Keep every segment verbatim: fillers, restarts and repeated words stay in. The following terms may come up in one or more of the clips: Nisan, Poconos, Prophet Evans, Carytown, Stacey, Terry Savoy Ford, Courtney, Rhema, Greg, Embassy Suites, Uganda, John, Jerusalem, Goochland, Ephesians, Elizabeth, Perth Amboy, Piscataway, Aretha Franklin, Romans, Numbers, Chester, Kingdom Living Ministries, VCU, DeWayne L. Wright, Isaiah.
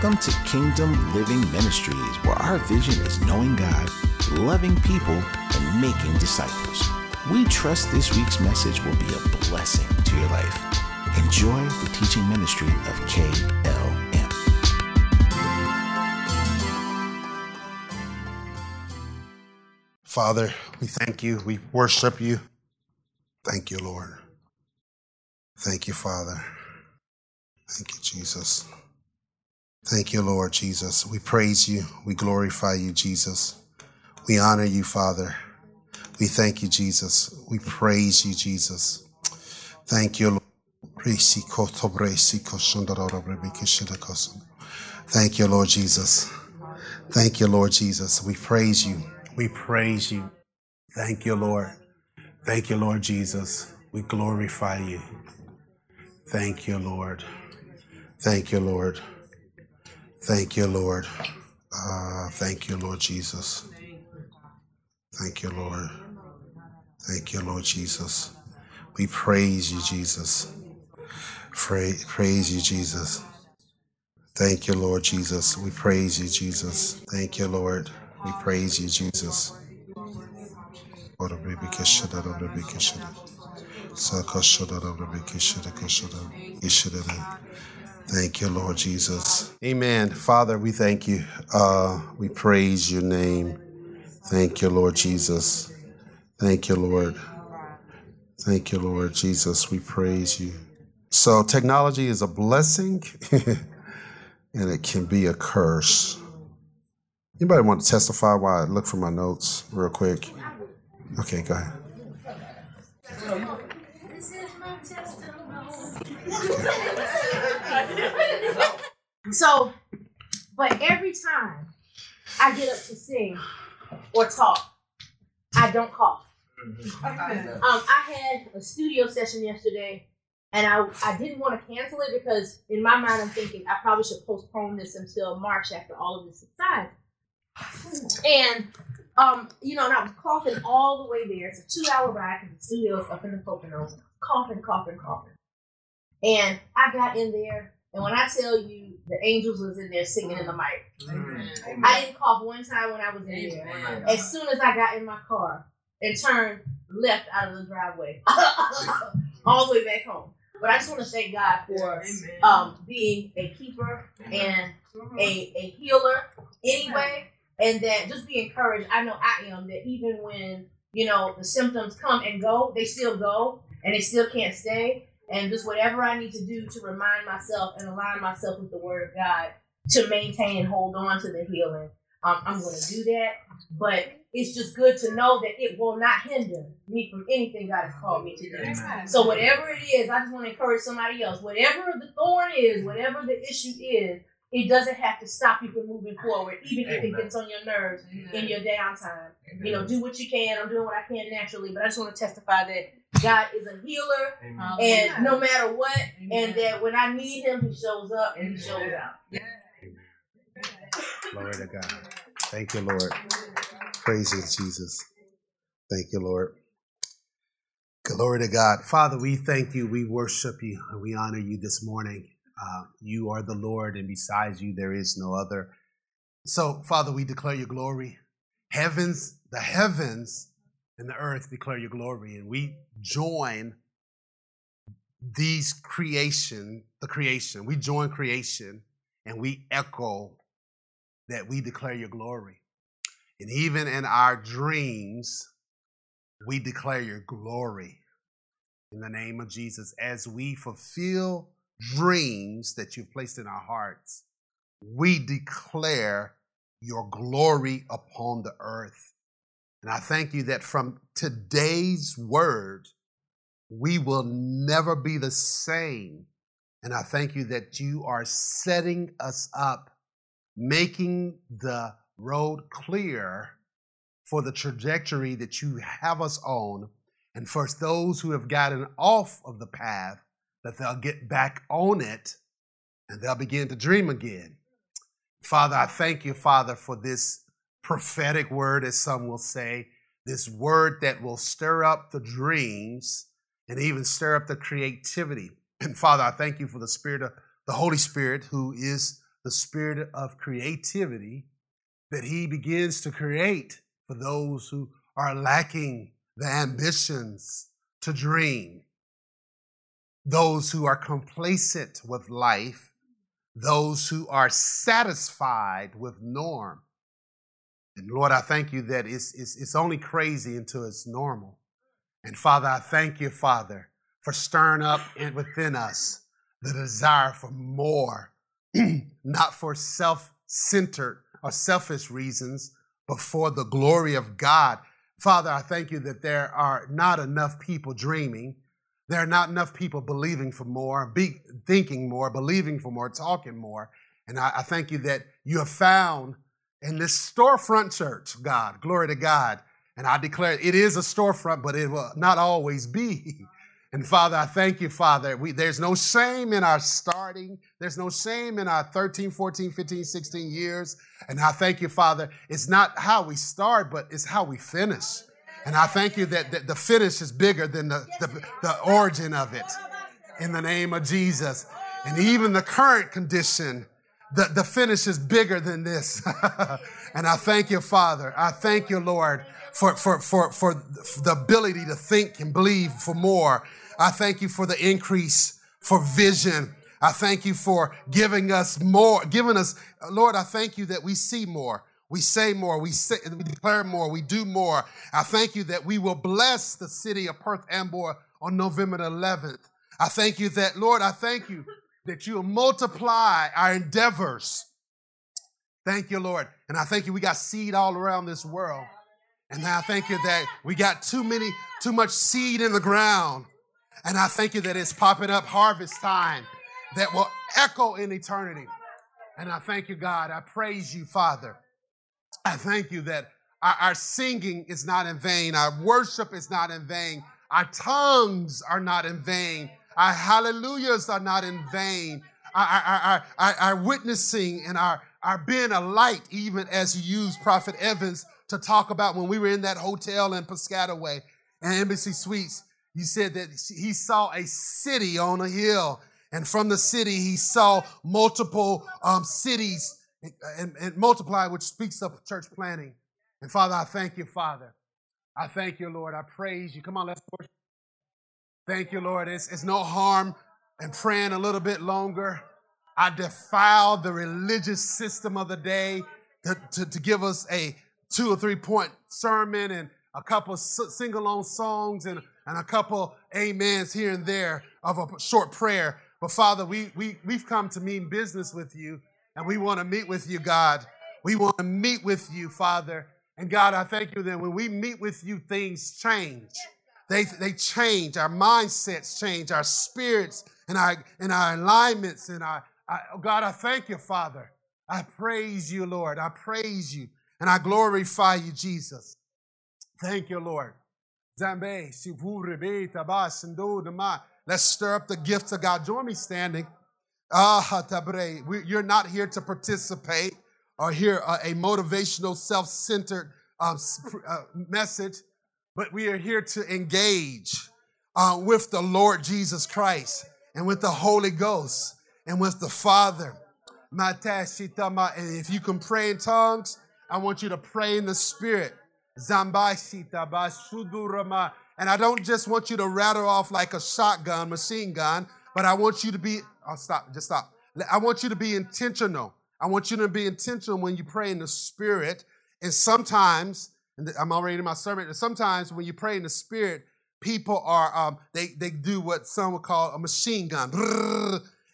Welcome to Kingdom Living Ministries, where our vision is knowing God, loving people, and making disciples. We trust this week's message will be a blessing to your life. Enjoy the teaching ministry of K L M. Father, we thank you. We worship you. Thank you, Lord. Thank you, Father. Thank you, Jesus. Thank you, Lord Jesus. We praise you. We glorify you, Jesus. We honor you, Father. We thank you, Jesus. We praise you, Jesus. Thank you, Lord. Thank you, Lord Jesus. Thank you, Lord Jesus. We praise you. We praise you. Thank you, Lord. Thank you, Lord Jesus. We glorify you. Thank you, Lord. Thank you, Lord. Thank you, Lord. Uh, thank you, Lord Jesus. Thank you, Lord. Thank you, Lord Jesus. We praise you, Jesus. Pra- praise you, Jesus. Thank you, Lord Jesus. We praise you, Jesus. Thank you, Lord. We praise you, Jesus. Thank you, Lord Jesus. Amen. Father, we thank you. Uh, we praise your name. Thank you, Lord Jesus. Thank you, Lord. Thank you, Lord Jesus. We praise you. So technology is a blessing and it can be a curse. Anybody want to testify while I look for my notes real quick? Okay, go ahead. This is my testimony. So, but every time I get up to sing or talk, I don't cough. Mm-hmm. Um, I had a studio session yesterday, and I, I didn't want to cancel it because in my mind I'm thinking I probably should postpone this until March after all of this subsides. And, um, you know, and I was coughing all the way there. It's a two-hour ride because the studio's up in the Poconos. Coughing, coughing, coughing. And I got in there. And when I tell you, the angels was in there singing in the mic. Mm-hmm. I didn't cough one time when I was in there. Amen. As soon as I got in my car and turned left out of the driveway, all the way back home. But I just want to thank God for um, being a keeper and a, a healer anyway. And that just be encouraged. I know I am, that even when, you know, the symptoms come and go, they still go and they still can't stay. And just whatever I need to do to remind myself and align myself with the Word of God to maintain and hold on to the healing, um, I'm going to do that. But it's just good to know that it will not hinder me from anything God has called me to do. So whatever it is, I just want to encourage somebody else. Whatever the thorn is, whatever the issue is, it doesn't have to stop you from moving forward, even if it gets on your nerves in your downtime. You know, do what you can. I'm doing what I can naturally, but I just want to testify that God is a healer, Amen. and Amen. no matter what, Amen. and that when I need Him, He shows up and Amen. He shows out. Yeah. Glory to God. Thank you, Lord. Praise you, Jesus. Thank you, Lord. Glory to God. Father, we thank you. We worship you. And we honor you this morning. Uh, you are the Lord, and besides you, there is no other. So, Father, we declare your glory. Heavens, the heavens, and the earth declare your glory. And we join these creation, the creation. We join creation and we echo that we declare your glory. And even in our dreams, we declare your glory in the name of Jesus. As we fulfill dreams that you've placed in our hearts, we declare your glory upon the earth. And I thank you that from today's word, we will never be the same. And I thank you that you are setting us up, making the road clear for the trajectory that you have us on. And for those who have gotten off of the path, that they'll get back on it and they'll begin to dream again. Father, I thank you, Father, for this prophetic word, as some will say, this word that will stir up the dreams and even stir up the creativity. And Father, I thank you for the Spirit of the Holy Spirit, who is the spirit of creativity that he begins to create for those who are lacking the ambitions to dream, those who are complacent with life, those who are satisfied with norm. And Lord, I thank you that it's, it's, it's only crazy until it's normal. And Father, I thank you, Father, for stirring up within us the desire for more, not for self-centered or selfish reasons, but for the glory of God. Father, I thank you that there are not enough people dreaming. There are not enough people believing for more, be, thinking more, believing for more, talking more. And I, I thank you that you have found in this storefront church, God, glory to God. And I declare it is a storefront, but it will not always be. And Father, I thank you, Father. We, there's no shame in our starting. There's no shame in our thirteen, fourteen, fifteen, sixteen years. And I thank you, Father. It's not how we start, but it's how we finish. And I thank you that, that the finish is bigger than the, the, the origin of it. In the name of Jesus. And even the current condition, the, the finish is bigger than this. And I thank you, Father. I thank you, Lord, for, for, for, for the ability to think and believe for more. I thank you for the increase, for vision. I thank you for giving us more, giving us, Lord, I thank you that we see more. We say more, we, say, we declare more, we do more. I thank you that we will bless the city of Perth Amboy on November the eleventh. I thank you that, Lord, I thank you that you will multiply our endeavors. Thank you, Lord. And I thank you we got seed all around this world. And I thank you that we got too many, too much seed in the ground. And I thank you that it's popping up harvest time that will echo in eternity. And I thank you, God. I praise you, Father. I thank you that our, our singing is not in vain. Our worship is not in vain. Our tongues are not in vain. Our hallelujahs are not in vain. Our, our, our, our, our witnessing and our, our being a light, even as you used Prophet Evans to talk about when we were in that hotel in Piscataway and Embassy Suites, you said that he saw a city on a hill. And from the city, he saw multiple um, cities And, and, and multiply, which speaks of church planting. And Father, I thank you, Father. I thank you, Lord. I praise you. Come on, let's worship. Thank you, Lord. It's, it's no harm in praying a little bit longer. I defile the religious system of the day to, to, to give us a two or three point sermon and a couple sing-along songs and, and a couple amens here and there of a short prayer. But Father, we, we, we've come to mean business with you. And we want to meet with you, God. We want to meet with you, Father. And God, I thank you that when we meet with you, things change. They they change. Our mindsets change. Our spirits and our and our alignments. And our, I, God, I thank you, Father. I praise you, Lord. I praise you. And I glorify you, Jesus. Thank you, Lord. Let's stir up the gifts of God. Join me standing. Ah, you're not here to participate or hear a, a motivational, self-centered uh, uh, message, but we are here to engage uh, with the Lord Jesus Christ and with the Holy Ghost and with the Father. And if you can pray in tongues, I want you to pray in the Spirit. And I don't just want you to rattle off like a shotgun, machine gun, but I want you to be... I'll stop. Just stop. I want you to be intentional. I want you to be intentional when you pray in the Spirit. And sometimes, and I'm already in my sermon, and sometimes when you pray in the Spirit, people are, um, they they do what some would call a machine gun.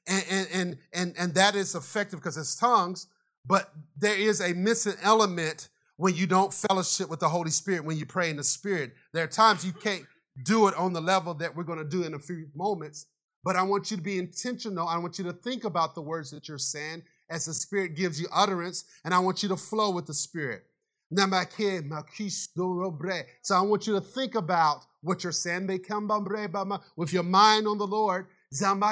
And, and, and, and, and that is effective because it's tongues, but there is a missing element when you don't fellowship with the Holy Spirit when you pray in the Spirit. There are times you can't do it on the level that we're going to do in a few moments. But I want you to be intentional. I want you to think about the words that you're saying as the Spirit gives you utterance, and I want you to flow with the Spirit. So I want you to think about what you're saying with your mind on the Lord. And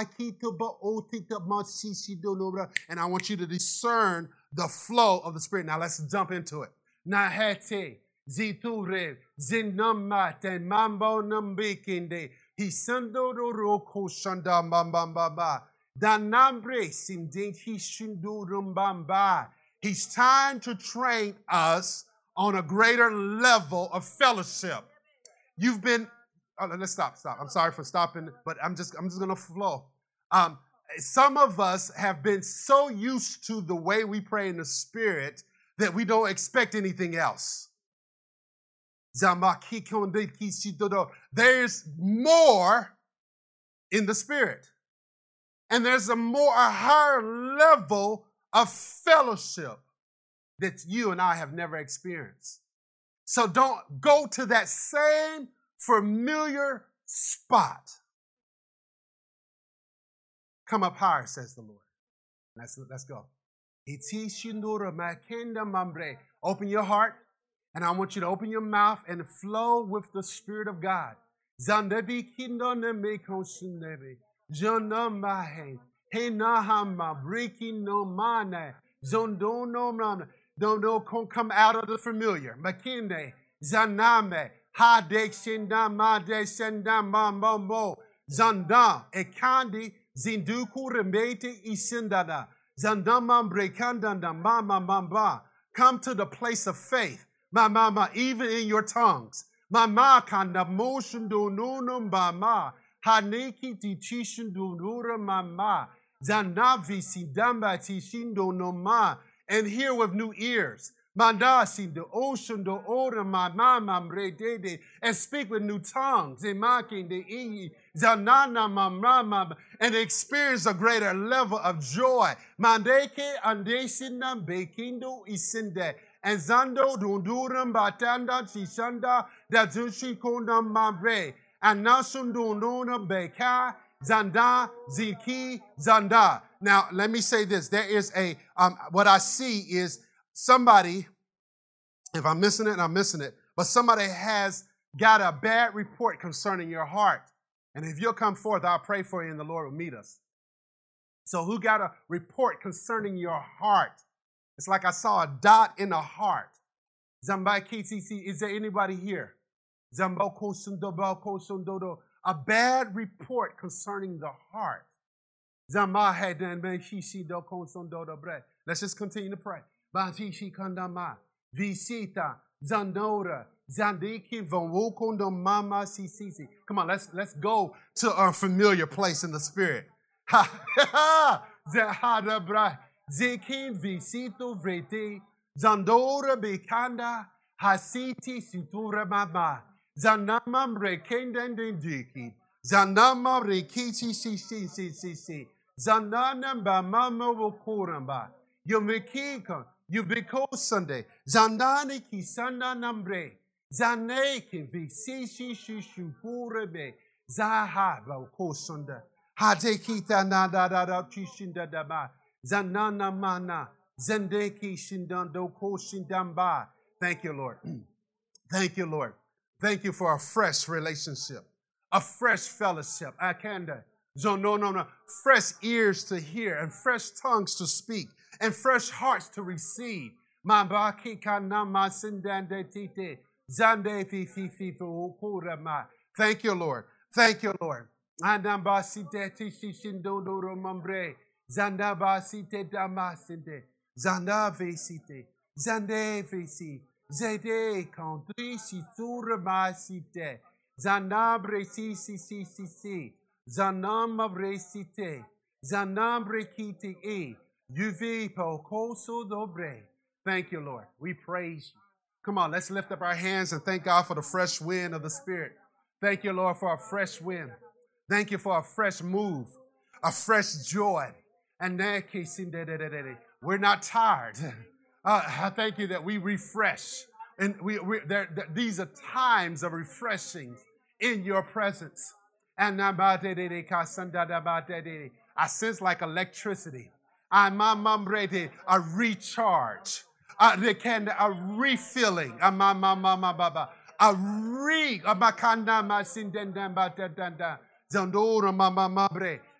I want you to discern the flow of the Spirit. Now let's jump into it. He sendo ro ko shanda bam bam bam ba. The number hishinduru rumbamba. He's trying to train us on a greater level of fellowship. You've been, oh, let's stop, stop. I'm sorry for stopping, but I'm just, I'm just going to flow. Um, some of us have been so used to the way we pray in the Spirit that we don't expect anything else. There's more in the Spirit. And there's a more, a higher level of fellowship that you and I have never experienced. So don't go to that same familiar spot. Come up higher, says the Lord. Let's, let's go. Open your heart, and I want you to open your mouth and flow with the Spirit of God. Don't come out of the familiar. Makinde, zaname, hadek shendamade shendamambo, zandam, ekandi, zinduku remete isindada, zandamam brekandanda, mama mamba. Come to the place of faith, ma mama, even in your tongues. Mama kanda motion do nunum bama, haneki tichishin do nura mama, zanavi sindamba tishin do noma. And hear with new ears. Mandasin the ocean the order my mama mredede, and speak with new tongues. Emakin the inyi zanana mamama, and experience a greater level of joy. Mandeke andesinam bekindo isinde, and zando dunduram batanda chishanda dazushi kondam mamre, and nasun dundunam beka zanda ziki zanda. Now, let me say this. There is a, um, what I see is somebody, if I'm missing it, I'm missing it, but somebody has got a bad report concerning your heart. And if you'll come forth, I'll pray for you and the Lord will meet us. So who got a report concerning your heart? It's like I saw a dot in a heart. Zambai K T C, is there anybody here? Zambo Kosundobo Kosundodo, a bad report concerning the heart. Let's just continue to pray. Come on, let's let's go to a familiar place in the Spirit. Zanana ba mama wo koramba. You mekika, you beko Sunday. Zanani ki sana nambre. Zaneki visi shishu kurebe. Zaha ba ko Sunday. Hadekita na da da da chishinda da ba. Zanana mana. Zendeki shindando ko shindamba. Thank you, Lord. Thank you, Lord. Thank you for a fresh relationship, a fresh fellowship. I can't. So no, no, no. Fresh ears to hear and fresh tongues to speak and fresh hearts to receive. Thank you, Lord. Thank you, Lord. Zanama brecite, zanam brekite e, yuvi pokoso dobre. Thank you, Lord. We praise you. Come on, let's lift up our hands and thank God for the fresh wind of the Spirit. Thank you, Lord, for a fresh wind. Thank you for a fresh move, a fresh joy. And we're not tired. Uh, I thank you that we refresh. And we, we there, there, these are times of refreshing in your presence. I sense like electricity. I'm ready. A recharge. A refilling. A re.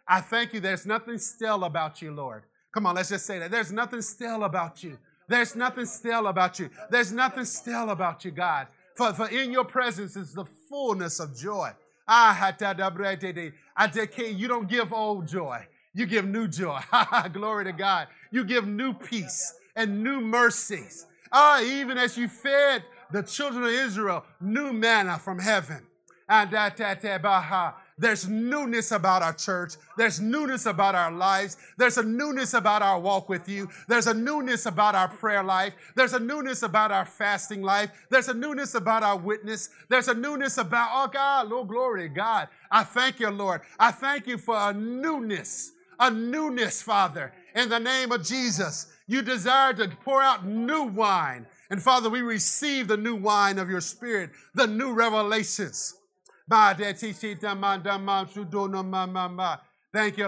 I thank you. There's nothing stale about you, Lord. Come on, let's just say that. There's nothing stale about you. There's nothing stale about you. There's nothing stale about you, God. For, for in your presence is the fullness of joy. You don't give old joy. You give new joy. Glory to God. You give new peace and new mercies. Ah, even as you fed the children of Israel, new manna from heaven. There's newness about our church. There's newness about our lives. There's a newness about our walk with you. There's a newness about our prayer life. There's a newness about our fasting life. There's a newness about our witness. There's a newness about, oh God, Lord, glory to God. I thank you, Lord. I thank you for a newness, a newness, Father, in the name of Jesus. You desire to pour out new wine. And Father, we receive the new wine of your Spirit, the new revelations. Thank you,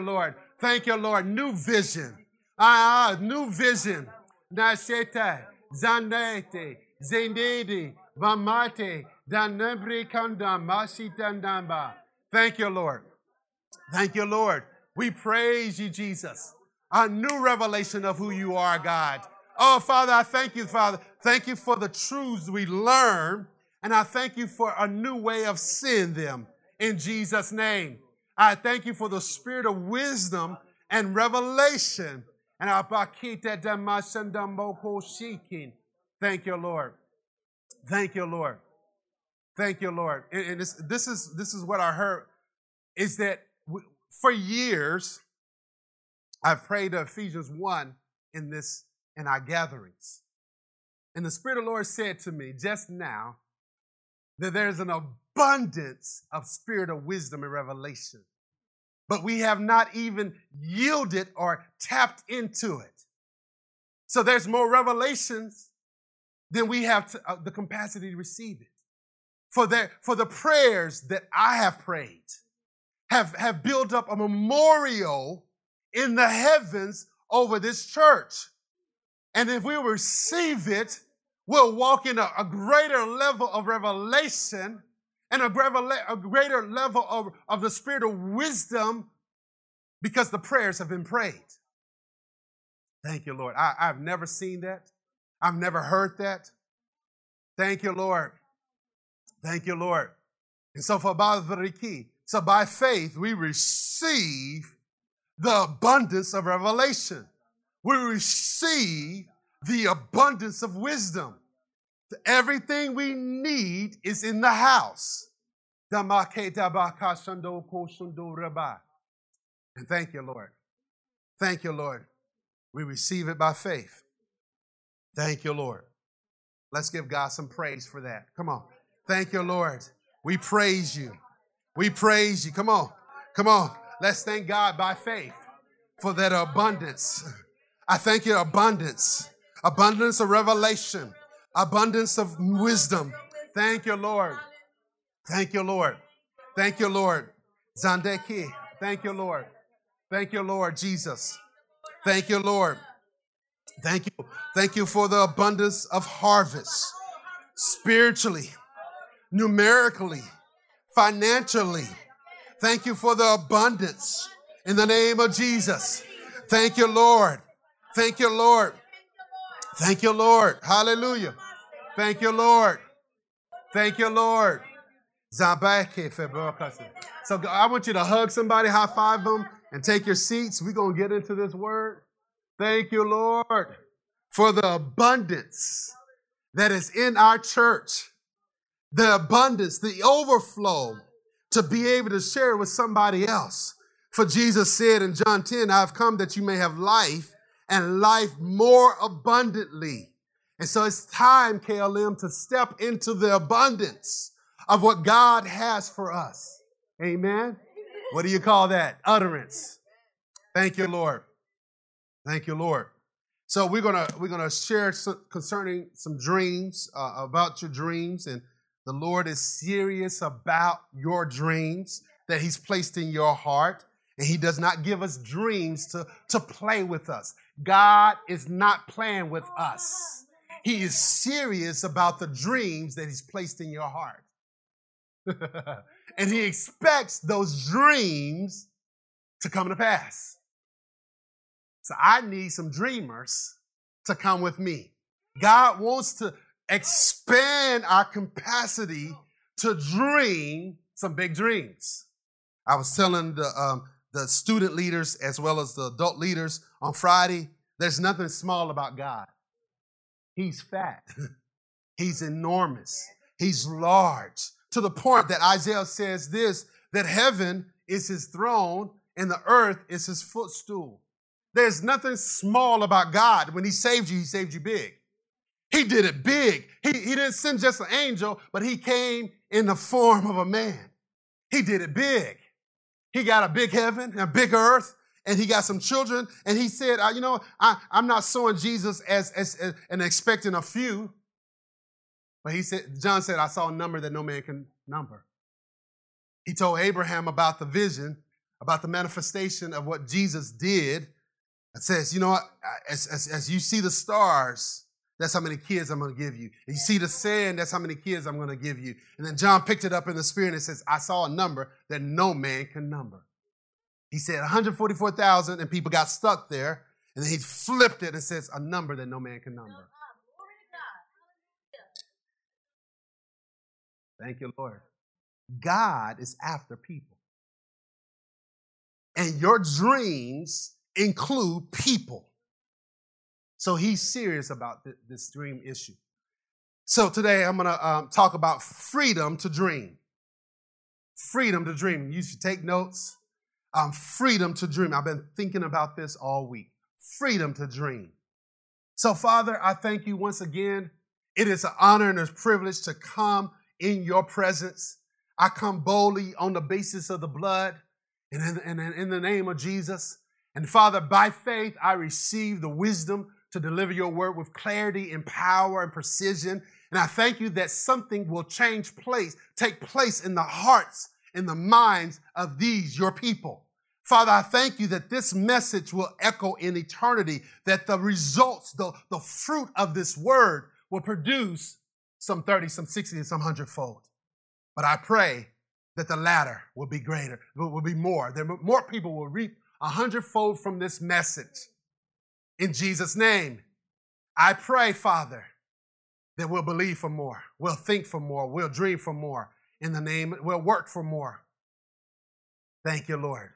Lord. Thank you, Lord. New vision. Ah, new vision. Nasheta, Zanete, Zendedi, Vamate, Danabri Kandamba, Sitandamba. Thank you, Lord. Thank you, Lord. We praise you, Jesus. A new revelation of who you are, God. Oh, Father, I thank you, Father. Thank you for the truths we learn. And I thank you for a new way of seeing them in Jesus' name. I thank you for the spirit of wisdom and revelation. And I thank you, Lord. Thank you, Lord. Thank you, Lord. And, and this is this is what I heard, is that for years I've prayed Ephesians one in this in our gatherings. And the Spirit of the Lord said to me just now, that there's an abundance of spirit of wisdom and revelation. But we have not even yielded or tapped into it. So there's more revelations than we have to, uh, the capacity to receive it. For the, for the prayers that I have prayed have, have built up a memorial in the heavens over this church. And if we receive it, we'll walk in a, a greater level of revelation and a, grevela- a greater level of, of the spirit of wisdom because the prayers have been prayed. Thank you, Lord. I, I've never seen that. I've never heard that. Thank you, Lord. Thank you, Lord. And so, for so by faith, we receive the abundance of revelation. We receive the abundance of wisdom. Everything we need is in the house. And thank you, Lord. Thank you, Lord. We receive it by faith. Thank you, Lord. Let's give God some praise for that. Come on. Thank you, Lord. We praise you. We praise you. Come on. Come on. Let's thank God by faith for that abundance. I thank you, abundance. Abundance of revelation, abundance of wisdom. Thank you, Lord. Thank you, Lord. Thank you, Lord. Zandeki. Thank you, Lord. Thank you, Lord Jesus. Thank you, Lord. Thank you. Thank you for the abundance of harvest, spiritually, numerically, financially. Thank you for the abundance in the name of Jesus. Thank you, Lord. Thank you, Lord. Thank you, Lord. Hallelujah. Thank you, Lord. Thank you, Lord. So I want you to hug somebody, high five them, and take your seats. We're going to get into this word. Thank you, Lord, for the abundance that is in our church. The abundance, the overflow to be able to share it with somebody else. For Jesus said in John ten, I've come that you may have life and life more abundantly. And so it's time, K L M, to step into the abundance of what God has for us. Amen? What do you call that? Utterance. Thank you, Lord. Thank you, Lord. So we're gonna we're gonna share some, concerning some dreams, uh, about your dreams, and the Lord is serious about your dreams that He's placed in your heart. And He does not give us dreams to, to play with us. God is not playing with us. He is serious about the dreams that He's placed in your heart. And He expects those dreams to come to pass. So I need some dreamers to come with me. God wants to expand our capacity to dream some big dreams. I was telling the... Um, the student leaders as well as the adult leaders on Friday, there's nothing small about God. He's fat. He's enormous. He's large. To the point that Isaiah says this, that heaven is his throne and the earth is his footstool. There's nothing small about God. When he saved you, he saved you big. He did it big. He, he didn't send just an angel, but he came in the form of a man. He did it big. He got a big heaven and a big earth, and he got some children. And he said, you know, I, I'm not sowing Jesus as, as, as and expecting a few. But he said, John said, I saw a number that no man can number. He told Abraham about the vision, about the manifestation of what Jesus did. It says, you know what, as, as, as you see the stars, that's how many kids I'm going to give you. And you see the sand, that's how many kids I'm going to give you. And then John picked it up in the spirit and it says, I saw a number that no man can number. He said one hundred forty-four thousand and people got stuck there. And then he flipped it and says, a number that no man can number. Thank you, Lord. God is after people. And your dreams include people. So he's serious about th- this dream issue. So today I'm going to um, talk about freedom to dream. Freedom to dream. You should take notes. Um, freedom to dream. I've been thinking about this all week. Freedom to dream. So Father, I thank you once again. It is an honor and a privilege to come in your presence. I come boldly on the basis of the blood and in, and in the name of Jesus. And Father, by faith, I receive the wisdom to deliver your word with clarity and power and precision. And I thank you that something will change place, take place in the hearts and the minds of these, your people. Father, I thank you that this message will echo in eternity, that the results, the, the fruit of this word will produce some thirty, some sixty, and some hundredfold. But I pray that the latter will be greater, will be more. There more people will reap a hundredfold from this message. In Jesus' name, I pray, Father, that we'll believe for more, we'll think for more, we'll dream for more. In the name, we'll work for more. Thank you, Lord.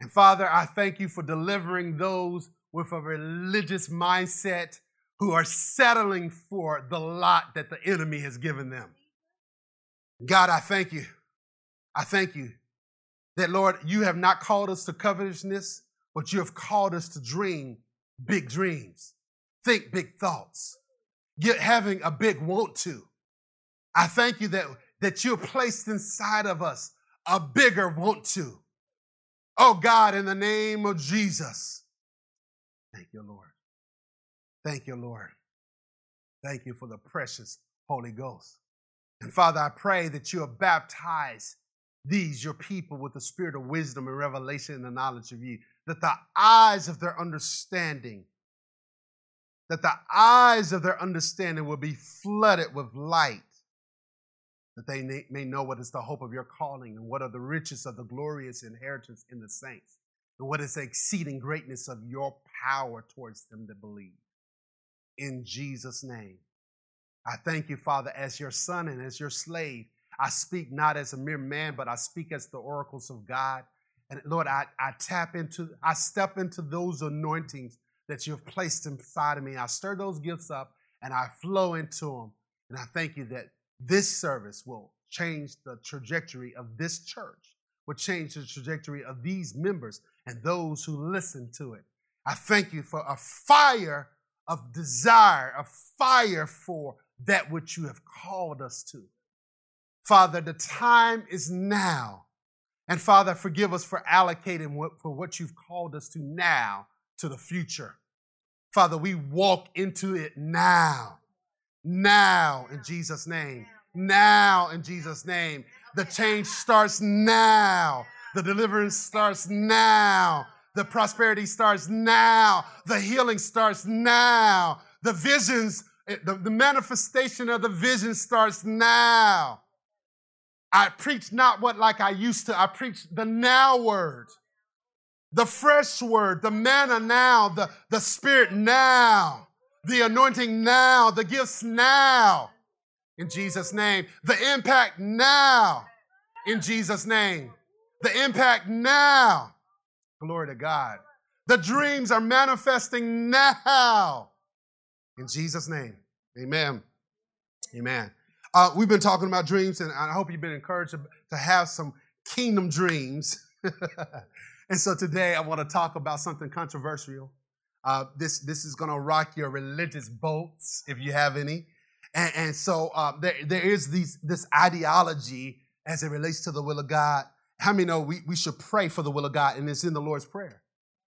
And Father, I thank you for delivering those with a religious mindset who are settling for the lot that the enemy has given them. God, I thank you. I thank you that, Lord, you have not called us to covetousness, but you have called us to dream big dreams, think big thoughts, get having a big want to. I thank you that, that you placed inside of us a bigger want to. Oh, God, in the name of Jesus. Thank you, Lord. Thank you, Lord. Thank you for the precious Holy Ghost. And Father, I pray that you have baptized these, your people, with the spirit of wisdom and revelation and the knowledge of you, that the eyes of their understanding, that the eyes of their understanding will be flooded with light, that they may know what is the hope of your calling and what are the riches of the glorious inheritance in the saints and what is the exceeding greatness of your power towards them that believe. In Jesus' name. I thank you, Father, as your son and as your slave. I speak not as a mere man, but I speak as the oracles of God. And Lord, I, I tap into, I step into those anointings that you have placed inside of me. I stir those gifts up and I flow into them. And I thank you that this service will change the trajectory of this church, will change the trajectory of these members and those who listen to it. I thank you for a fire of desire, a fire for that which you have called us to. Father, the time is now. And Father, forgive us for allocating what, for what you've called us to now to the future. Father, we walk into it now. Now in Jesus' name. Now in Jesus' name. The change starts now. The deliverance starts now. The prosperity starts now. The healing starts now. The visions, the, the manifestation of the vision starts now. I preach not what like I used to. I preach the now word, the fresh word, the manna now, the, the spirit now, the anointing now, the gifts now in Jesus' name, the impact now in Jesus' name, the impact now Glory to God. The dreams are manifesting now. In Jesus' name, amen. Amen. Uh, we've been talking about dreams, and I hope you've been encouraged to, to have some kingdom dreams. And so today I want to talk about something controversial. Uh, this, this is going to rock your religious boats, if you have any. And, and so uh, there, there is these, this ideology as it relates to the will of God. How many know we, we should pray for the will of God, and it's in the Lord's Prayer.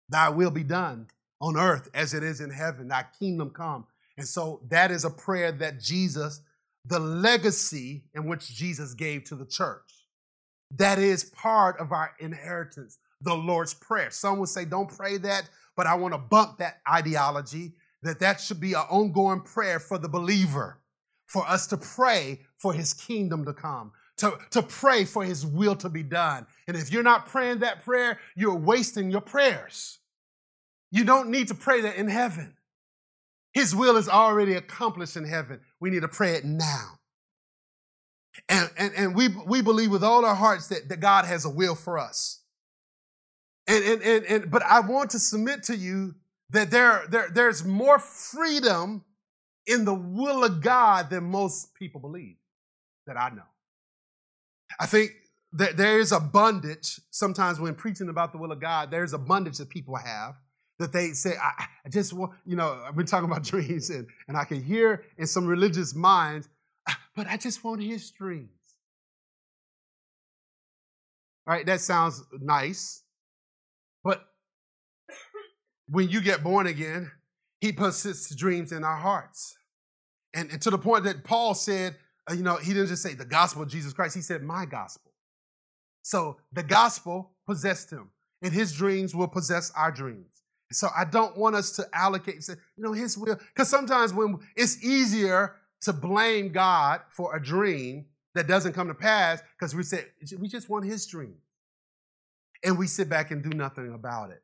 Thy will be done on earth as it is in heaven, thy kingdom come. And so that is a prayer that Jesus, the legacy in which Jesus gave to the church, that is part of our inheritance, the Lord's Prayer. Some would say, don't pray that, but I want to bump that ideology, that that should be an ongoing prayer for the believer, for us to pray for his kingdom to come, to, to pray for his will to be done. And if you're not praying that prayer, you're wasting your prayers. You don't need to pray that in heaven. His will is already accomplished in heaven. We need to pray it now. And, and, and we, we believe with all our hearts that, that God has a will for us. And, and, and, and, but I want to submit to you that there, there, there's more freedom in the will of God than most people believe that I know. I think that there is a bondage, sometimes when preaching about the will of God, there's a bondage that people have. That they say, I, I just want, you know, I've been talking about dreams, and, and I can hear in some religious minds, but I just want his dreams. All right, that sounds nice. But when you get born again, he puts dreams in our hearts. And, and to the point that Paul said, you know, he didn't just say the gospel of Jesus Christ. He said my gospel. So the gospel possessed him, and his dreams will possess our dreams. So I don't want us to allocate and say, you know, his will. Because sometimes when it's easier to blame God for a dream that doesn't come to pass because we said, we just want his dream. And we sit back and do nothing about it.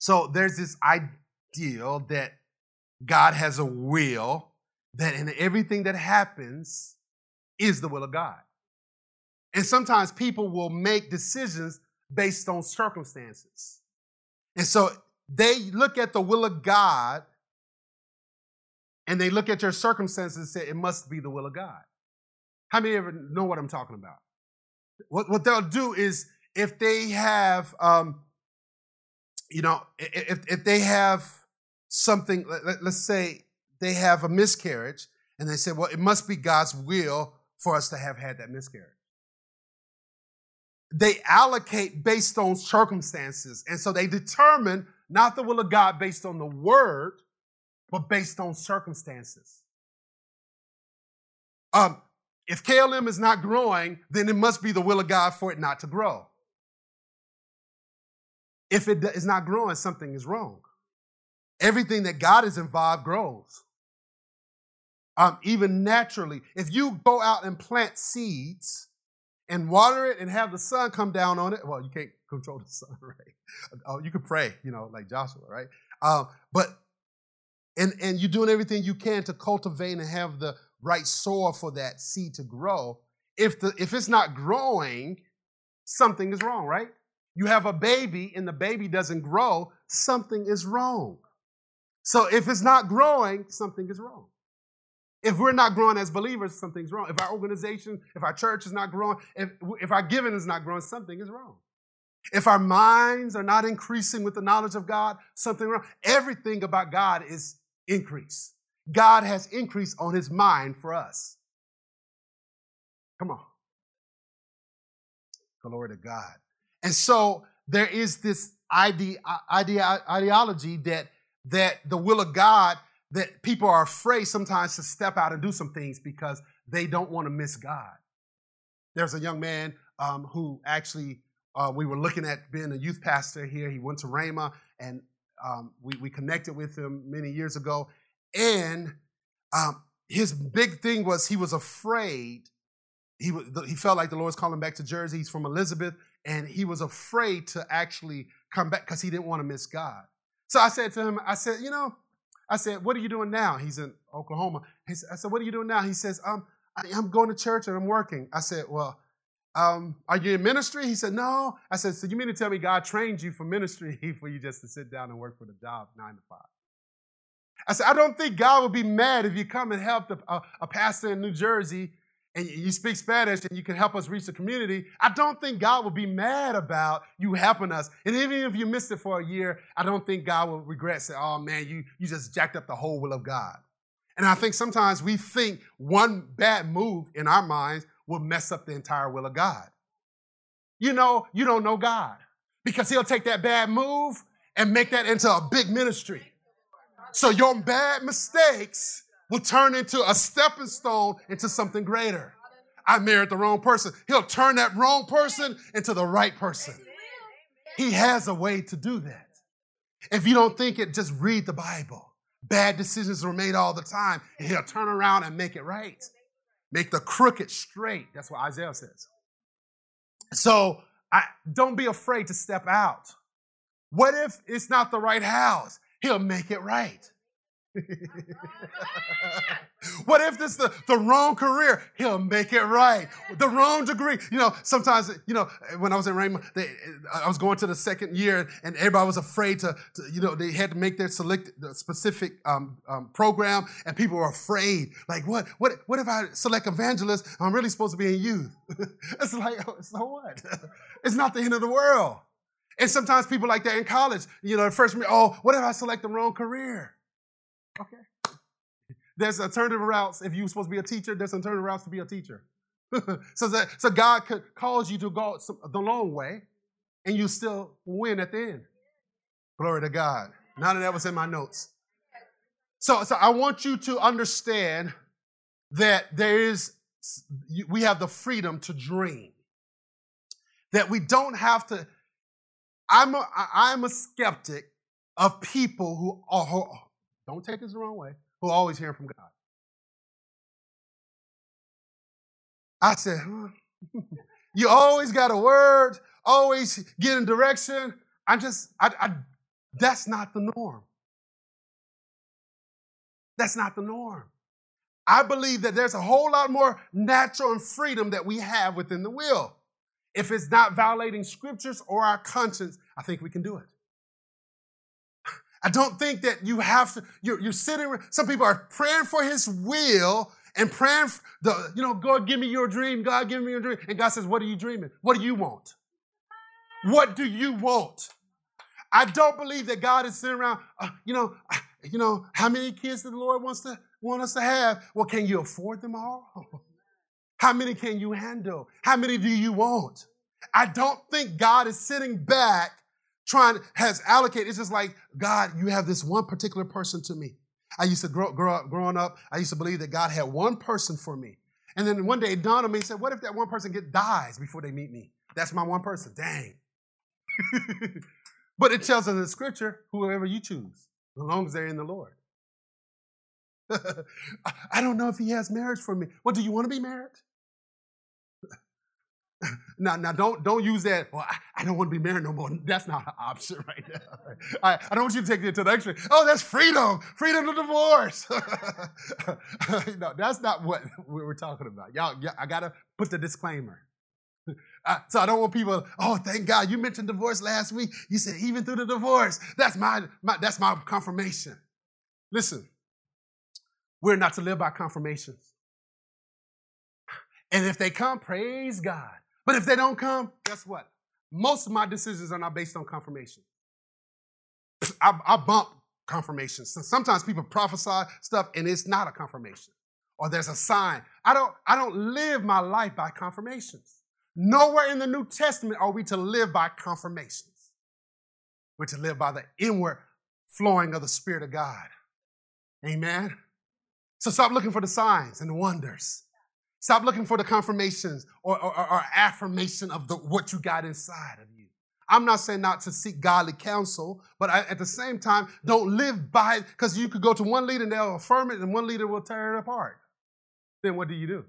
So there's this ideal that God has a will, that in everything that happens is the will of God. And sometimes people will make decisions based on circumstances. And so they look at the will of God, and they look at your circumstances and say, it must be the will of God. How many ever know what I'm talking about? What, what they'll do is if they have, um, you know, if, if they have something, let, let's say they have a miscarriage, and they say, well, it must be God's will for us to have had that miscarriage. They allocate based on circumstances. And so they determine not the will of God based on the word, but based on circumstances. Um, if K L M is not growing, then it must be the will of God for it not to grow. If it is not growing, something is wrong. Everything that God is involved grows. Um, even naturally, if you go out and plant seeds, and water it and have the sun come down on it. Well, you can't control the sun, right? Oh, you could pray, you know, like Joshua, right? Um, but, and, and you're doing everything you can to cultivate and have the right soil for that seed to grow. If the if it's not growing, something is wrong, right? You have a baby and the baby doesn't grow, something is wrong. So if it's not growing, something is wrong. If we're not growing as believers, something's wrong. If our organization, if our church is not growing, if, if our giving is not growing, something is wrong. If our minds are not increasing with the knowledge of God, something wrong. Everything about God is increase. God has increase on his mind for us. Come on. Glory to God. And so there is this ide- ide- ideology that, that the will of God, that people are afraid sometimes to step out and do some things because they don't want to miss God. There's a young man um, who actually, uh, we were looking at being a youth pastor here. He went to Rhema, and um, we, we connected with him many years ago. And um, his big thing was he was afraid. He, was, he felt like the Lord's calling back to Jersey. He's from Elizabeth, and he was afraid to actually come back because he didn't want to miss God. So I said to him, I said, you know, I said, what are you doing now? He's in Oklahoma. He said, I said, what are you doing now? He says, I'm, I, I'm going to church and I'm working. I said, well, um, are you in ministry? He said, no. I said, so you mean to tell me God trained you for ministry for you just to sit down and work for the job nine to five? I said, I don't think God would be mad if you come and help the, a, a pastor in New Jersey and you speak Spanish and you can help us reach the community. I don't think God would be mad about you helping us. And even if you missed it for a year, I don't think God would regret saying, oh, man, you, you just jacked up the whole will of God. And I think sometimes we think one bad move in our minds will mess up the entire will of God. You know, you don't know God because he'll take that bad move and make that into a big ministry. So your bad mistakes will turn into a stepping stone into something greater. I married the wrong person. He'll turn that wrong person into the right person. He has a way to do that. If you don't think it, just read the Bible. Bad decisions are made all the time, and he'll turn around and make it right. Make the crooked straight. That's what Isaiah says. So I, don't be afraid to step out. What if it's not the right house? He'll make it right. What if this the, the wrong career? He'll make it right. The wrong degree. You know, sometimes, you know, when I was in Rhema, they, I was going to the second year and everybody was afraid to, to you know, they had to make their select the specific um, um, program and people were afraid. Like, what, what, what if I select evangelist? I'm really supposed to be in youth. It's like, so what? It's not the end of the world. And sometimes people like that in college, you know, first, oh, what if I select the wrong career? Okay. There's alternative routes. If you're supposed to be a teacher, there's alternative routes to be a teacher. so that, so God could cause you to go some, the long way, and you still win at the end. Glory to God. None of that was in my notes. So, so I want you to understand that there is, we have the freedom to dream. That we don't have to, I'm a, I'm a skeptic of people who are, who are don't take this the wrong way, who always hear from God. I said, huh? You always got a word, always getting direction. I just, I, I, that's not the norm. That's not the norm. I believe that there's a whole lot more natural and freedom that we have within the will. If it's not violating scriptures or our conscience, I think we can do it. I don't think that you have to, you're, you're sitting, some people are praying for his will and praying for the, you know, God, give me your dream. God, give me your dream. And God says, what are you dreaming? What do you want? What do you want? I don't believe that God is sitting around, uh, you know, uh, you know, how many kids the Lord wants to want us to have? Well, can you afford them all? How many can you handle? How many do you want? I don't think God is sitting back trying has allocated. It's just like, God, you have this one particular person to me. I used to grow, grow up, growing up, I used to believe that God had one person for me. And then one day it dawned on me and said, what if that one person get dies before they meet me? That's my one person. Dang. But it tells us in the scripture, whoever you choose, as long as they're in the Lord. I don't know if he has marriage for me. Well, do you want to be married? Now, now, don't don't use that. Well, I, I don't want to be married no more. That's not an option right now. I, I don't want you to take it to the extreme. Oh, that's freedom, freedom to divorce. No, that's not what we were talking about. Y'all, y'all I gotta put the disclaimer. Uh, so I don't want people. Oh, thank God you mentioned divorce last week. You said even through the divorce, that's my, my that's my confirmation. Listen, we're not to live by confirmations. And if they come, praise God. But if they don't come, guess what? Most of my decisions are not based on confirmation. I, I bump confirmations. Sometimes people prophesy stuff and it's not a confirmation. Or there's a sign. I don't, I don't live my life by confirmations. Nowhere in the New Testament are we to live by confirmations. We're to live by the inward flowing of the Spirit of God. Amen? So stop looking for the signs and the wonders. Stop looking for the confirmations or, or, or affirmation of the, what you got inside of you. I'm not saying not to seek godly counsel, but I, at the same time, don't live by it because you could go to one leader and they'll affirm it and one leader will tear it apart. Then what do you do?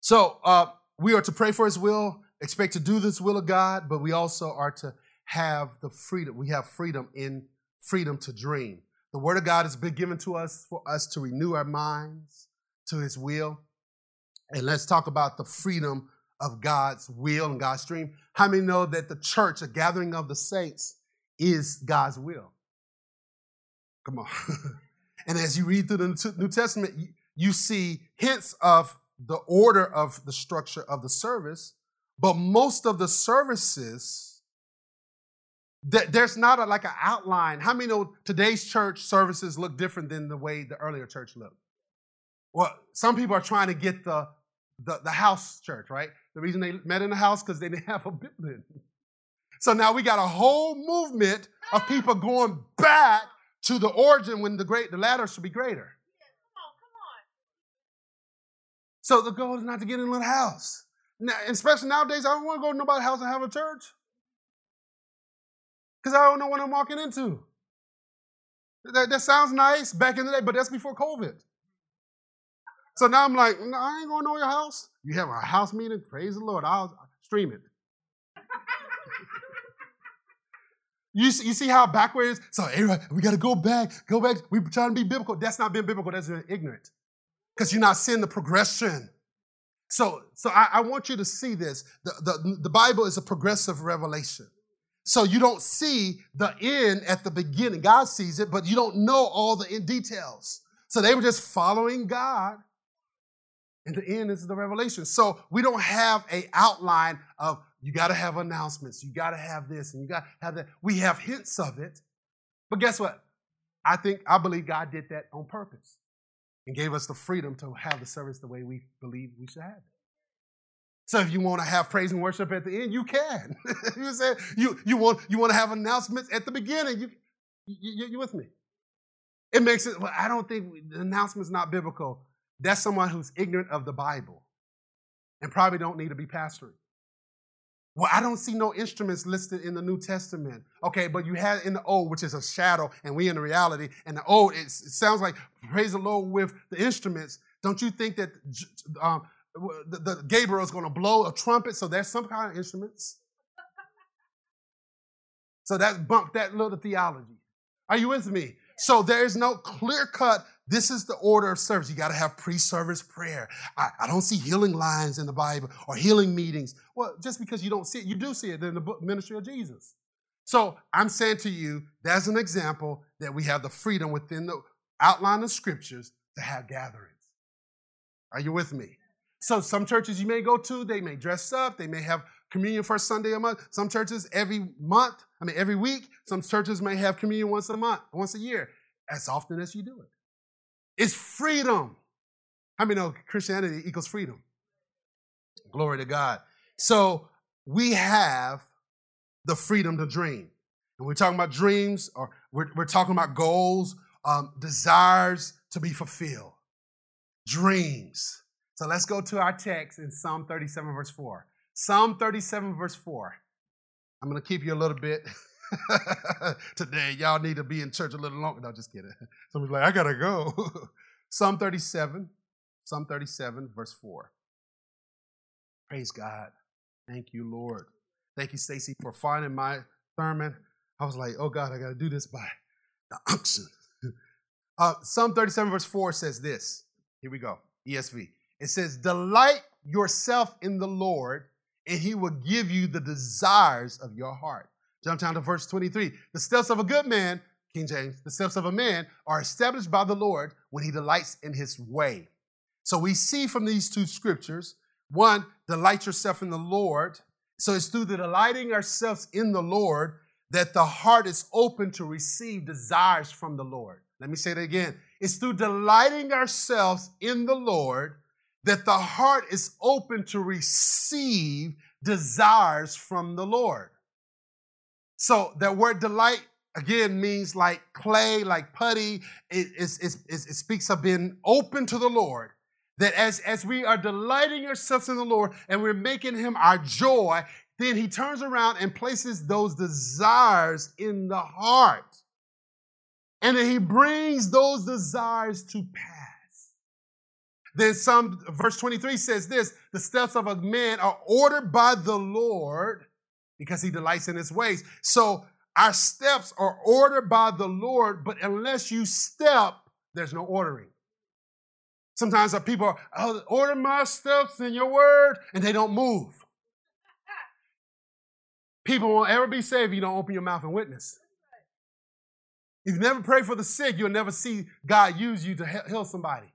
So uh, we are to pray for his will, expect to do this will of God, but we also are to have the freedom. We have freedom in freedom to dream. The word of God has been given to us for us to renew our minds to his will And let's talk about the freedom of God's will and God's dream. How many know that the church, a gathering of the saints, is God's will? Come on. And as you read through the New Testament, you see hints of the order of the structure of the service, but most of the services, there's not a, like an outline. How many know today's church services look different than the way the earlier church looked? Well, some people are trying to get the, the, the house church, right? The reason they met in the house because they didn't have a building. So now we got a whole movement of people going back to the origin when the great the latter should be greater. So the goal is not to get in a little house. Now, especially nowadays, I don't want to go to nobody's house and have a church. Because I don't know what I'm walking into. That, that sounds nice back in the day, but that's before COVID. So now I'm like, no, I ain't going to your house. You have a house meeting? Praise the Lord. I'll stream it. you, see, you see how backwards? So everybody, we got to go back, go back. We're trying to be biblical. That's not being biblical. That's being ignorant. Because you're not seeing the progression. So, so I, I want you to see this. The, the, the Bible is a progressive revelation. So you don't see the end at the beginning. God sees it, but you don't know all the in details. So they were just following God. And the end is the revelation. So we don't have an outline of you got to have announcements. You got to have this and you got to have that. We have hints of it. But guess what? I think, I believe God did that on purpose. And gave us the freedom to have the service the way we believe we should have it. So if you want to have praise and worship at the end, you can. you said you you want you want to have announcements at the beginning. You you, you with me? It makes it. Well, I don't think we, the announcement's not biblical. That's someone who's ignorant of the Bible, and probably don't need to be pastoring. Well, I don't see no instruments listed in the New Testament. Okay, but you had in the old, which is a shadow, and we in the reality. And the old, it sounds like praise the Lord with the instruments. Don't you think that um, the, the Gabriel's going to blow a trumpet? So there's some kind of instruments. So that's bumped that little theology. Are you with me? So there's no clear cut. This is the order of service. You got to have pre-service prayer. I, I don't see healing lines in the Bible or healing meetings. Well, just because you don't see it, you do see it in the book ministry of Jesus. So I'm saying to you, that's an example that we have the freedom within the outline of scriptures to have gatherings. Are you with me? So some churches you may go to, they may dress up. They may have communion first Sunday a month. Some churches every month, I mean, every week. Some churches may have communion once a month, once a year, as often as you do it. It's freedom. How many know Christianity equals freedom? Glory to God. So we have the freedom to dream. And we're talking about dreams, or we're, we're talking about goals, um, desires to be fulfilled, dreams. So let's go to our text in Psalm thirty-seven, verse four. Psalm thirty-seven, verse four. I'm going to keep you a little bit today. Y'all need to be in church a little longer. No, just kidding. Somebody's like, I gotta go. Psalm thirty-seven, Psalm thirty-seven, verse four. Praise God. Thank you, Lord. Thank you, Stacey, for finding my sermon. I was like, oh God, I gotta do this by the unction. Uh, Psalm thirty-seven, verse four says this. Here we go. E S V. It says, delight yourself in the Lord, and he will give you the desires of your heart. Jump down to verse twenty-three. The steps of a good man, King James, the steps of a man are established by the Lord when he delights in his way. So we see from these two scriptures, one, delight yourself in the Lord. So it's through the delighting ourselves in the Lord that the heart is open to receive desires from the Lord. Let me say that again. It's through delighting ourselves in the Lord that the heart is open to receive desires from the Lord. So that word delight, again, means like clay, like putty. It, it, it, it speaks of being open to the Lord. That as, as we are delighting ourselves in the Lord and we're making him our joy, then he turns around and places those desires in the heart. And then he brings those desires to pass. Then some, verse twenty-three says this, the steps of a man are ordered by the Lord, because he delights in his ways. So our steps are ordered by the Lord, but unless you step, there's no ordering. Sometimes our people are, order my steps in your word, and they don't move. People won't ever be saved if you don't open your mouth and witness. If you never pray for the sick, you'll never see God use you to heal somebody.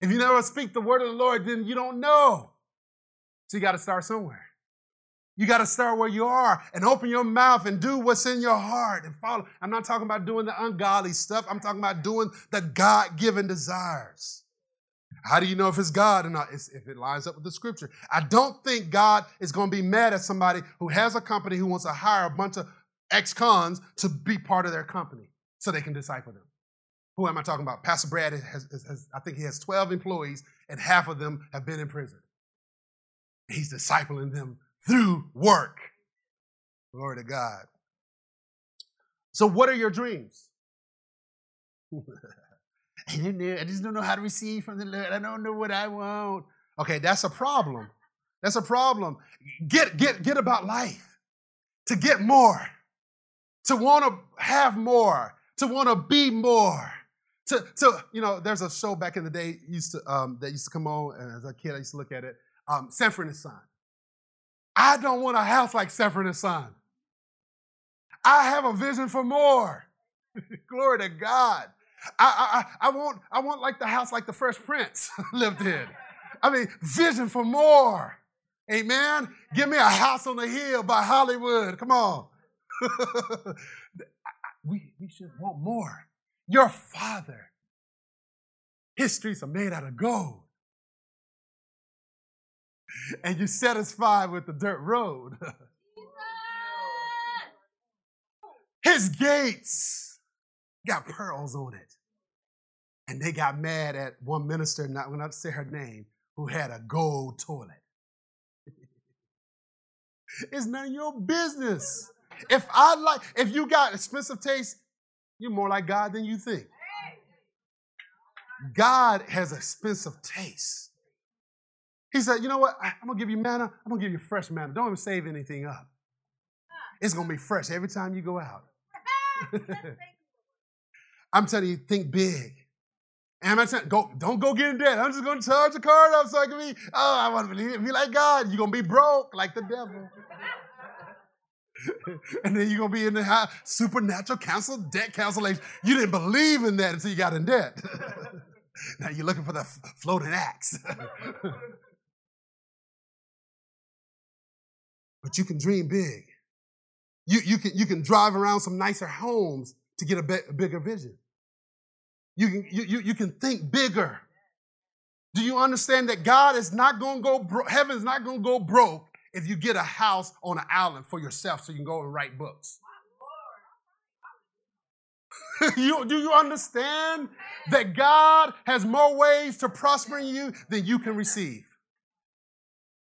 If you never speak the word of the Lord, then you don't know. So you got to start somewhere. You got to start where you are and open your mouth and do what's in your heart and follow. I'm not talking about doing the ungodly stuff. I'm talking about doing the God-given desires. How do you know if it's God or not? It's, if it lines up with the scripture. I don't think God is going to be mad at somebody who has a company who wants to hire a bunch of ex-cons to be part of their company so they can disciple them. Who am I talking about? Pastor Brad, has, has, has, I think he has twelve employees, and half of them have been in prison. He's discipling them through work. Glory to God. So what are your dreams? I don't know. I just don't know how to receive from the Lord. I don't know what I want. Okay, that's a problem. That's a problem. Get, get, get about life. To get more. To want to have more. To want to be more. To, to, you know, there's a show back in the day used to um, that used to come on, and as a kid I used to look at it. Um, Sanford and Son. I don't want a house like Sanford and Son. I have a vision for more. Glory to God. I, I I want I want like the house like the Fresh Prince lived in. I mean, vision for more. Amen. Give me a house on the hill by Hollywood. Come on. we we should want more. Your Father. His streets are made out of gold. And you're satisfied with the dirt road. His gates got pearls on it. And they got mad at one minister, not I'm going to say her name, who had a gold toilet. It's none of your business. If I like, if you got expensive taste, you're more like God than you think. God has expensive taste. He said, you know what? I'm going to give you manna. I'm going to give you fresh manna. Don't even save anything up. It's going to be fresh every time you go out. I'm telling you, think big. And I'm telling, go, don't go get in debt. I'm just going to charge the card up so I can be, oh, I want to be like God. You're going to be broke like the devil. And then you're going to be in the high, supernatural counsel, debt cancellation. You didn't believe in that until you got in debt. Now you're looking for the floating axe. But you can dream big. You, you, can, you can drive around some nicer homes to get a, be, a bigger vision. You can, you, you, you can think bigger. Do you understand that God is not going to go broke? Heaven's not going to go broke if you get a house on an island for yourself so you can go and write books. you, do you understand that God has more ways to prosper you than you can receive?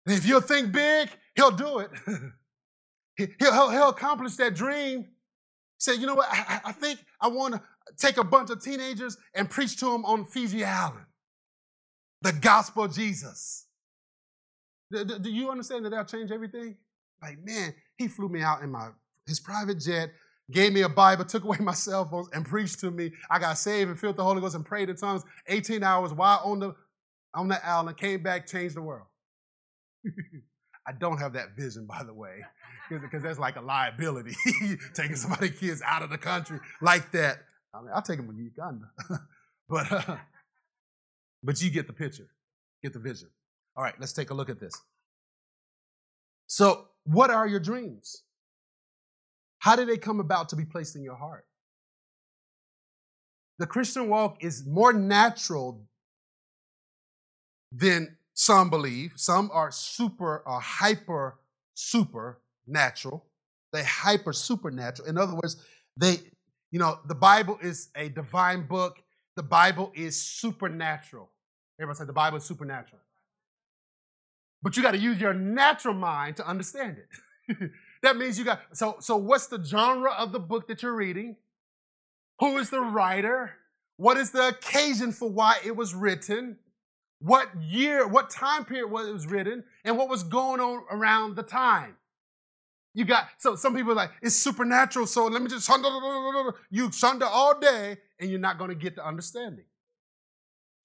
And if you'll think big, he'll do it. He'll, he'll, he'll accomplish that dream. Say, you know what? I, I think I want to take a bunch of teenagers and preach to them on Fiji Island. The gospel of Jesus. Do, do, do you understand that that'll change everything? Like, man, he flew me out in my his private jet, gave me a Bible, took away my cell phones, and preached to me. I got saved and filled the Holy Ghost and prayed in tongues eighteen hours while on the, on the island, came back, changed the world. I don't have that vision, by the way, because that's like a liability, taking somebody's kids out of the country like that. I mean, I'll take them to Uganda. but, uh, but you get the picture, get the vision. All right, let's take a look at this. So what are your dreams? How do they come about to be placed in your heart? The Christian walk is more natural than some believe. Some are super or hyper supernatural. They hyper supernatural. In other words, they, you know, the Bible is a divine book. The Bible is supernatural. Everybody say the Bible is supernatural. But you got to use your natural mind to understand it. That means you got, so so what's the genre of the book that you're reading? Who is the writer? What is the occasion for why it was written? What year, what time period was it was written, and what was going on around the time? You got, so some people are like, it's supernatural, so let me just, you thunder all day, and you're not going to get the understanding.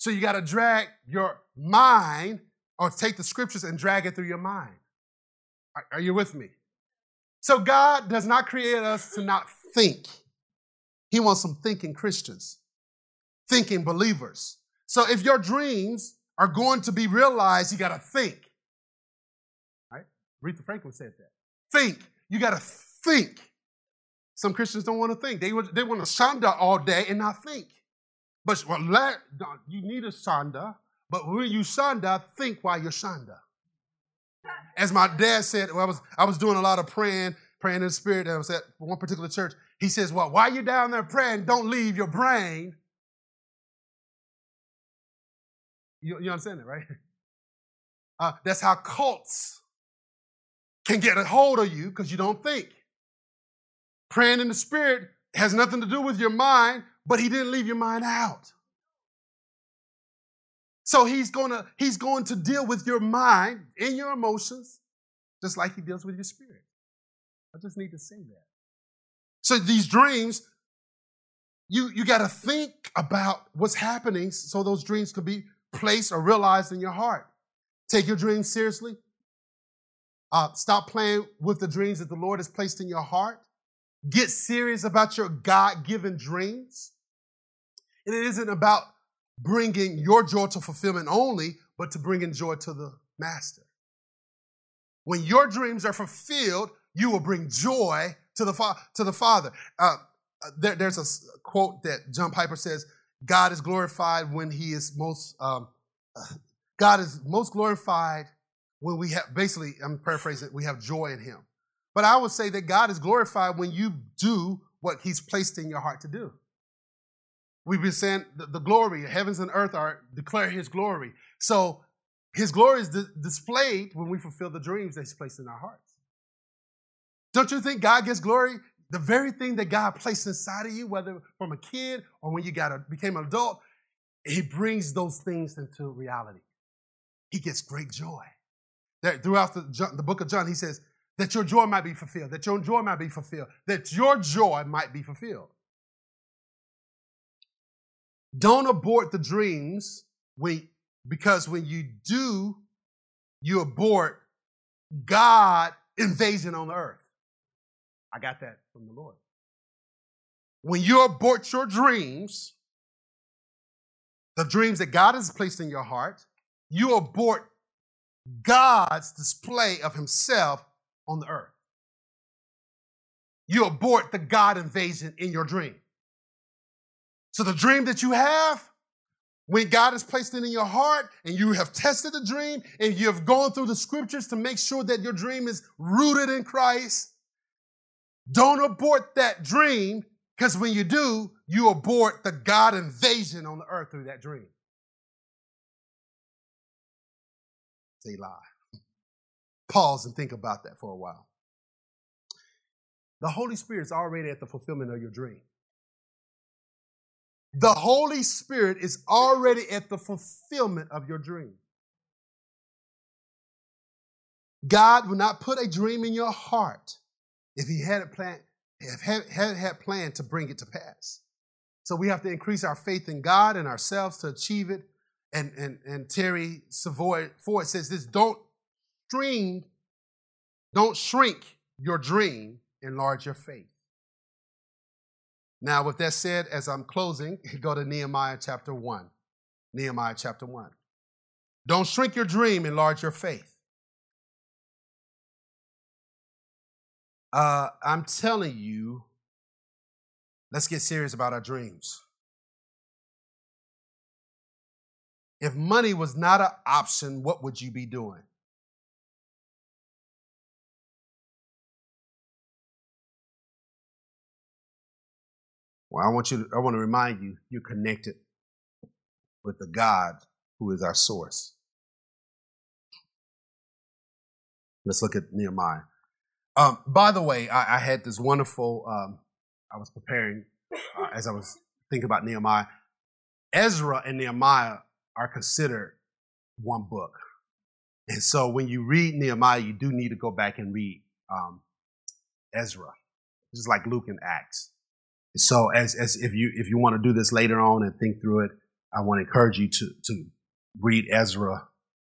So you got to drag your mind, or take the scriptures and drag it through your mind. Are, are you with me? So God does not create us to not think. He wants some thinking Christians, thinking believers. So if your dreams are going to be realized, you got to think. Right? Aretha Franklin said that. Think. You got to think. Some Christians don't want to think. They, they want to shonda all day and not think. But well, let, you need a shonda, but when you shonda, think while you're shonda. As my dad said, well, I was I was doing a lot of praying, praying in the spirit, and I was at one particular church. He says, well, while you're down there praying, don't leave your brain. You, you understand that, right? Uh, that's how cults can get a hold of you, because you don't think. Praying in the spirit has nothing to do with your mind, but he didn't leave your mind out. So he's gonna, he's going to deal with your mind and your emotions, just like he deals with your spirit. I just need to say that. So these dreams, you, you got to think about what's happening so those dreams could be placed or realized in your heart. Take your dreams seriously. Uh, stop playing with the dreams that the Lord has placed in your heart. Get serious about your God-given dreams. And it isn't about bringing your joy to fulfillment only, but to bringing joy to the Master. When your dreams are fulfilled, you will bring joy to the, fa- to the Father. Uh, there, there's a quote that John Piper says, God is glorified when he is most, um, God is most glorified when we have, basically, I'm paraphrasing it, we have joy in him. But I would say that God is glorified when you do what he's placed in your heart to do. We've been saying the, the glory, heavens and earth are declare his glory. So his glory is di- displayed when we fulfill the dreams that he's placed in our hearts. Don't you think God gets glory? The very thing that God placed inside of you, whether from a kid or when you got a, became an adult, he brings those things into reality. He gets great joy. There, throughout the, the book of John, he says, that your joy might be fulfilled, that your joy might be fulfilled, that your joy might be fulfilled. Don't abort the dreams when, because when you do, you abort God's invasion on the earth. I got that from the Lord. When you abort your dreams, the dreams that God has placed in your heart, you abort God's display of himself on the earth. You abort the God invasion in your dream. So the dream that you have, when God has placed it in your heart and you have tested the dream and you have gone through the scriptures to make sure that your dream is rooted in Christ, don't abort that dream, because when you do, you abort the God invasion on the earth through that dream. Say lie. Pause and think about that for a while. The Holy Spirit is already at the fulfillment of your dream. The Holy Spirit is already at the fulfillment of your dream. God will not put a dream in your heart if he had a plan, if had, had, had planned to bring it to pass. So we have to increase our faith in God and ourselves to achieve it. And, and, and Terry Savoy Ford says this, don't Dream, don't shrink your dream, enlarge your faith. Now, with that said, as I'm closing, go to Nehemiah chapter one. Nehemiah chapter one. Don't shrink your dream, enlarge your faith. Uh, I'm telling you, let's get serious about our dreams. If money was not an option, what would you be doing? Well, I want you to, I want to remind you, you're connected with the God who is our source. Let's look at Nehemiah. Um, by the way, I, I had this wonderful, um, I was preparing uh, as I was thinking about Nehemiah. Ezra and Nehemiah are considered one book. And so when you read Nehemiah, you do need to go back and read um, Ezra, just like Luke and Acts. So as as if you if you want to do this later on and think through it, I want to encourage you to, to read Ezra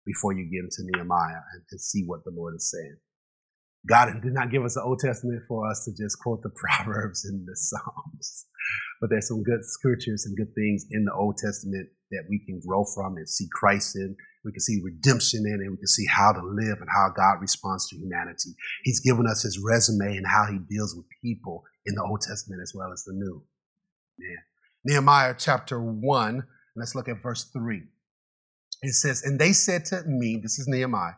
before you get into Nehemiah and, and see what the Lord is saying. God did not give us the Old Testament for us to just quote the Proverbs and the Psalms, but there's some good scriptures and good things in the Old Testament that we can grow from and see Christ in. We can see redemption in it. We can see how to live and how God responds to humanity. He's given us his resume and how he deals with people in the Old Testament as well as the New. Yeah. Nehemiah chapter one, let's look at verse three. It says, and they said to me, this is Nehemiah,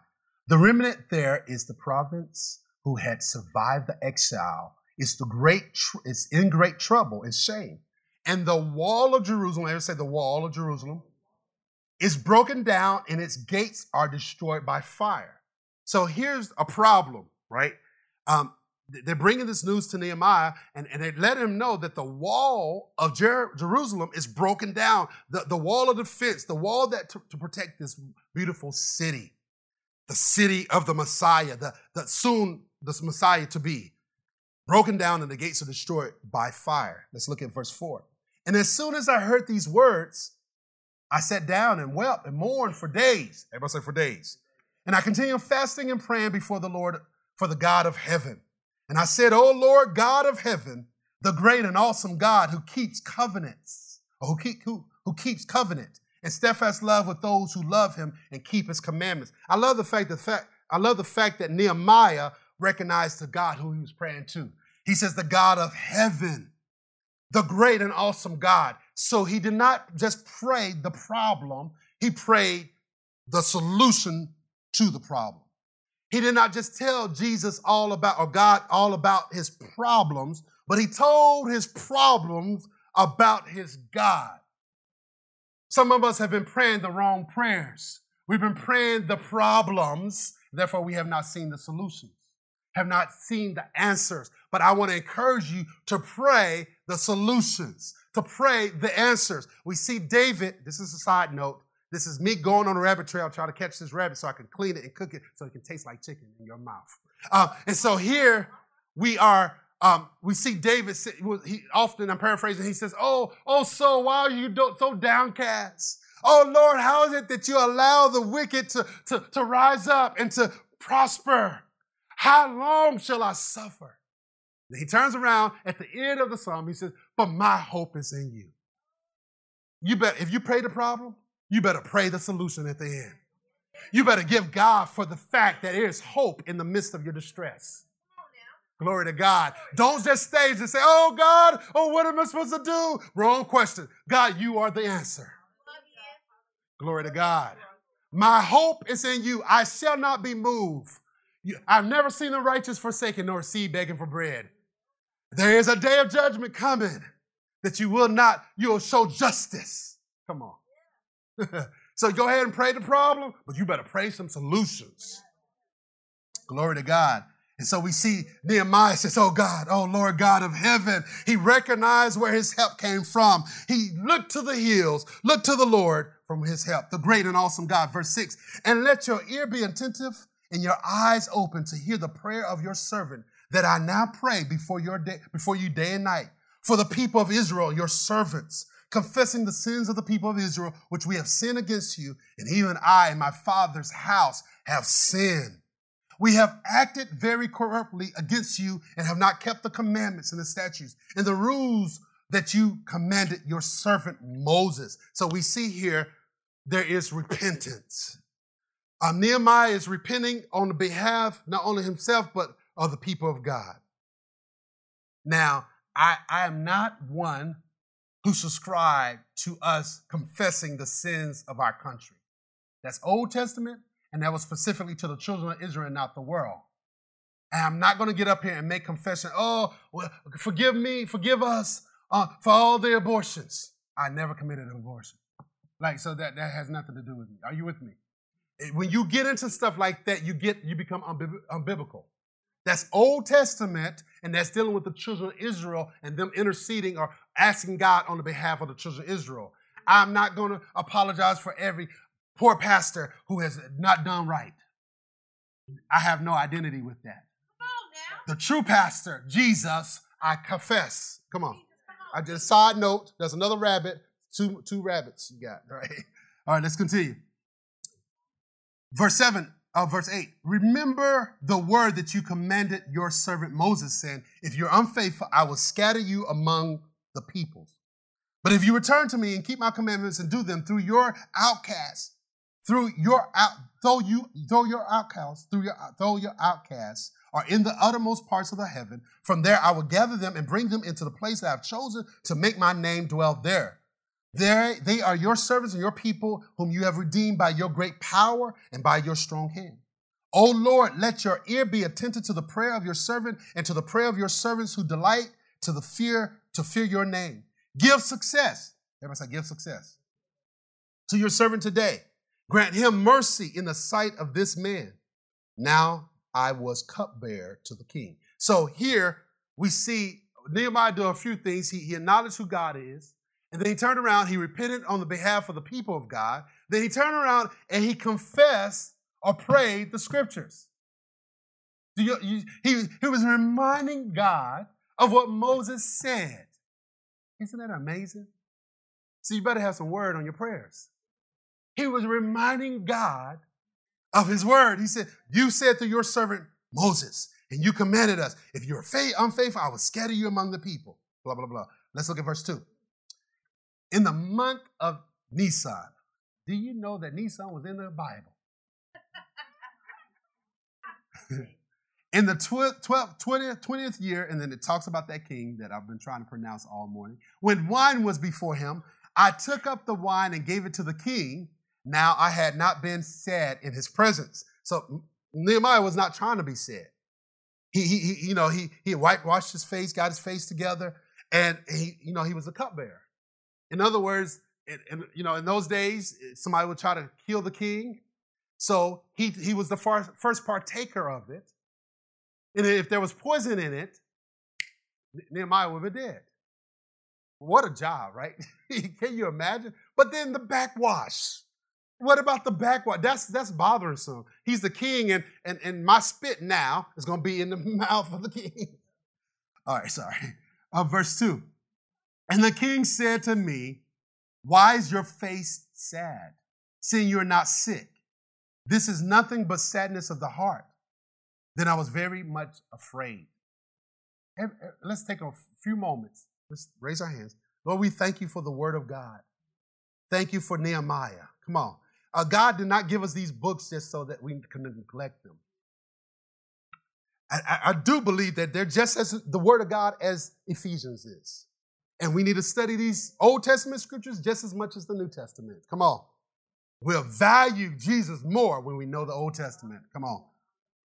the remnant there is the province who had survived the exile. It's the great, tr- it's in great trouble and shame. And the wall of Jerusalem, everybody say the wall of Jerusalem, is broken down and its gates are destroyed by fire. So here's a problem, right? Um, they're bringing this news to Nehemiah, and, and they let him know that the wall of Jer- Jerusalem is broken down. The, the wall of defense, the wall that t- to protect this beautiful city. The city of the Messiah, the, the soon this Messiah to be, broken down and the gates are destroyed by fire. Let's look at verse four. And as soon as I heard these words, I sat down and wept and mourned for days. Everybody say for days. And I continued fasting and praying before the Lord, for the God of heaven. And I said, O Lord, God of heaven, the great and awesome God who keeps covenants, or who, keep, who, who keeps covenant and steadfast love with those who love him and keep his commandments. I love the fact, the fact, I love the fact that Nehemiah recognized the God who he was praying to. He says, the God of heaven, the great and awesome God. So he did not just pray the problem, he prayed the solution to the problem. He did not just tell Jesus all about, or God all about his problems, but he told his problems about his God. Some of us have been praying the wrong prayers. We've been praying the problems, therefore we have not seen the solutions, have not seen the answers. But I want to encourage you to pray the solutions, to pray the answers. We see David, this is a side note, this is me going on a rabbit trail trying to catch this rabbit so I can clean it and cook it so it can taste like chicken in your mouth. Uh, and so here we are. Um, we see David, he often, I'm paraphrasing, he says, oh, oh, so why are you do- so downcast? Oh, Lord, how is it that you allow the wicked to, to, to rise up and to prosper? How long shall I suffer? And he turns around at the end of the psalm, he says, but my hope is in you. You better, if you pray the problem, you better pray the solution at the end. You better give God for the fact that there is hope in the midst of your distress. Glory to God. Don't just stage and say, oh, God, oh, what am I supposed to do? Wrong question. God, you are the answer. Glory to God. My hope is in you. I shall not be moved. I've never seen the righteous forsaken nor seed begging for bread. There is a day of judgment coming that you will not, you will show justice. Come on. So go ahead and pray the problem, but you better pray some solutions. Glory to God. And so we see Nehemiah says, oh God, oh Lord God of heaven. He recognized where his help came from. He looked to the hills, looked to the Lord from his help, the great and awesome God. Verse six, and let your ear be attentive and your eyes open to hear the prayer of your servant that I now pray before your day, before you day and night for the people of Israel, your servants, confessing the sins of the people of Israel, which we have sinned against you. And even I and my father's house have sinned. We have acted very corruptly against you and have not kept the commandments and the statutes and the rules that you commanded your servant Moses. So we see here, there is repentance. Um, Nehemiah is repenting on the behalf, not only himself, but of the people of God. Now, I, I am not one who subscribes to us confessing the sins of our country. That's Old Testament. And that was specifically to the children of Israel, not the world. And I'm not going to get up here and make confession. Oh, well, forgive me, forgive us uh, for all the abortions. I never committed an abortion. Like, so that, that has nothing to do with me. Are you with me? When you get into stuff like that, you get you become unbib- unbiblical. That's Old Testament, and that's dealing with the children of Israel and them interceding or asking God on the behalf of the children of Israel. I'm not going to apologize for every poor pastor who has not done right. I have no identity with that. Come on now. The true pastor, Jesus, I confess. Come on. I did a side note. There's another rabbit Two, two rabbits you got, right? All right, let's continue. Verse seven, uh, verse eight. Remember the word that you commanded your servant Moses, saying, if you're unfaithful, I will scatter you among the peoples. But if you return to me and keep my commandments and do them, through your outcasts, through your out, though you, though your outcasts, through your, though your outcasts are in the uttermost parts of the heaven. From there, I will gather them and bring them into the place that I have chosen to make my name dwell there. There, they are your servants and your people whom you have redeemed by your great power and by your strong hand. O Lord, let your ear be attentive to the prayer of your servant and to the prayer of your servants who delight to the fear, to fear your name. Give success. Everybody say, give success to your servant today. Grant him mercy in the sight of this man. Now I was cupbearer to the king. So here we see Nehemiah do a few things. He, he acknowledged who God is. And then he turned around, he repented on the behalf of the people of God. Then he turned around and he confessed or prayed the scriptures. Do you, you, he, he was reminding God of what Moses said. Isn't that amazing? So you better have some word on your prayers. He was reminding God of his word. He said, you said to your servant Moses, and you commanded us, if you're unfaithful, I will scatter you among the people. Blah, blah, blah. Let's look at verse two. In the month of Nisan, do you know that Nisan was in the Bible? In the twelfth, twelfth, twentieth, twentieth year, and then it talks about that king that I've been trying to pronounce all morning. When wine was before him, I took up the wine and gave it to the king. Now I had not been sad in his presence. So Nehemiah was not trying to be sad. He, he, he you know, he he whitewashed his face, got his face together, and he, you know, he was a cupbearer. In other words, in, in, you know, in those days, somebody would try to kill the king. So he, he was the first, first partaker of it. And if there was poison in it, Nehemiah would have been dead. What a job, right? Can you imagine? But then the backwash. What about the backwash? That's that's bothersome. He's the king, and, and, and my spit now is going to be in the mouth of the king. All right, sorry. Uh, verse two. And the king said to me, why is your face sad, seeing you are not sick? This is nothing but sadness of the heart. Then I was very much afraid. Let's take a few moments. Let's raise our hands. Lord, we thank you for the word of God. Thank you for Nehemiah. Come on. Uh, God did not give us these books just so that we can neglect them. I, I, I do believe that they're just as the word of God as Ephesians is. And we need to study these Old Testament scriptures just as much as the New Testament. Come on. We'll value Jesus more when we know the Old Testament. Come on.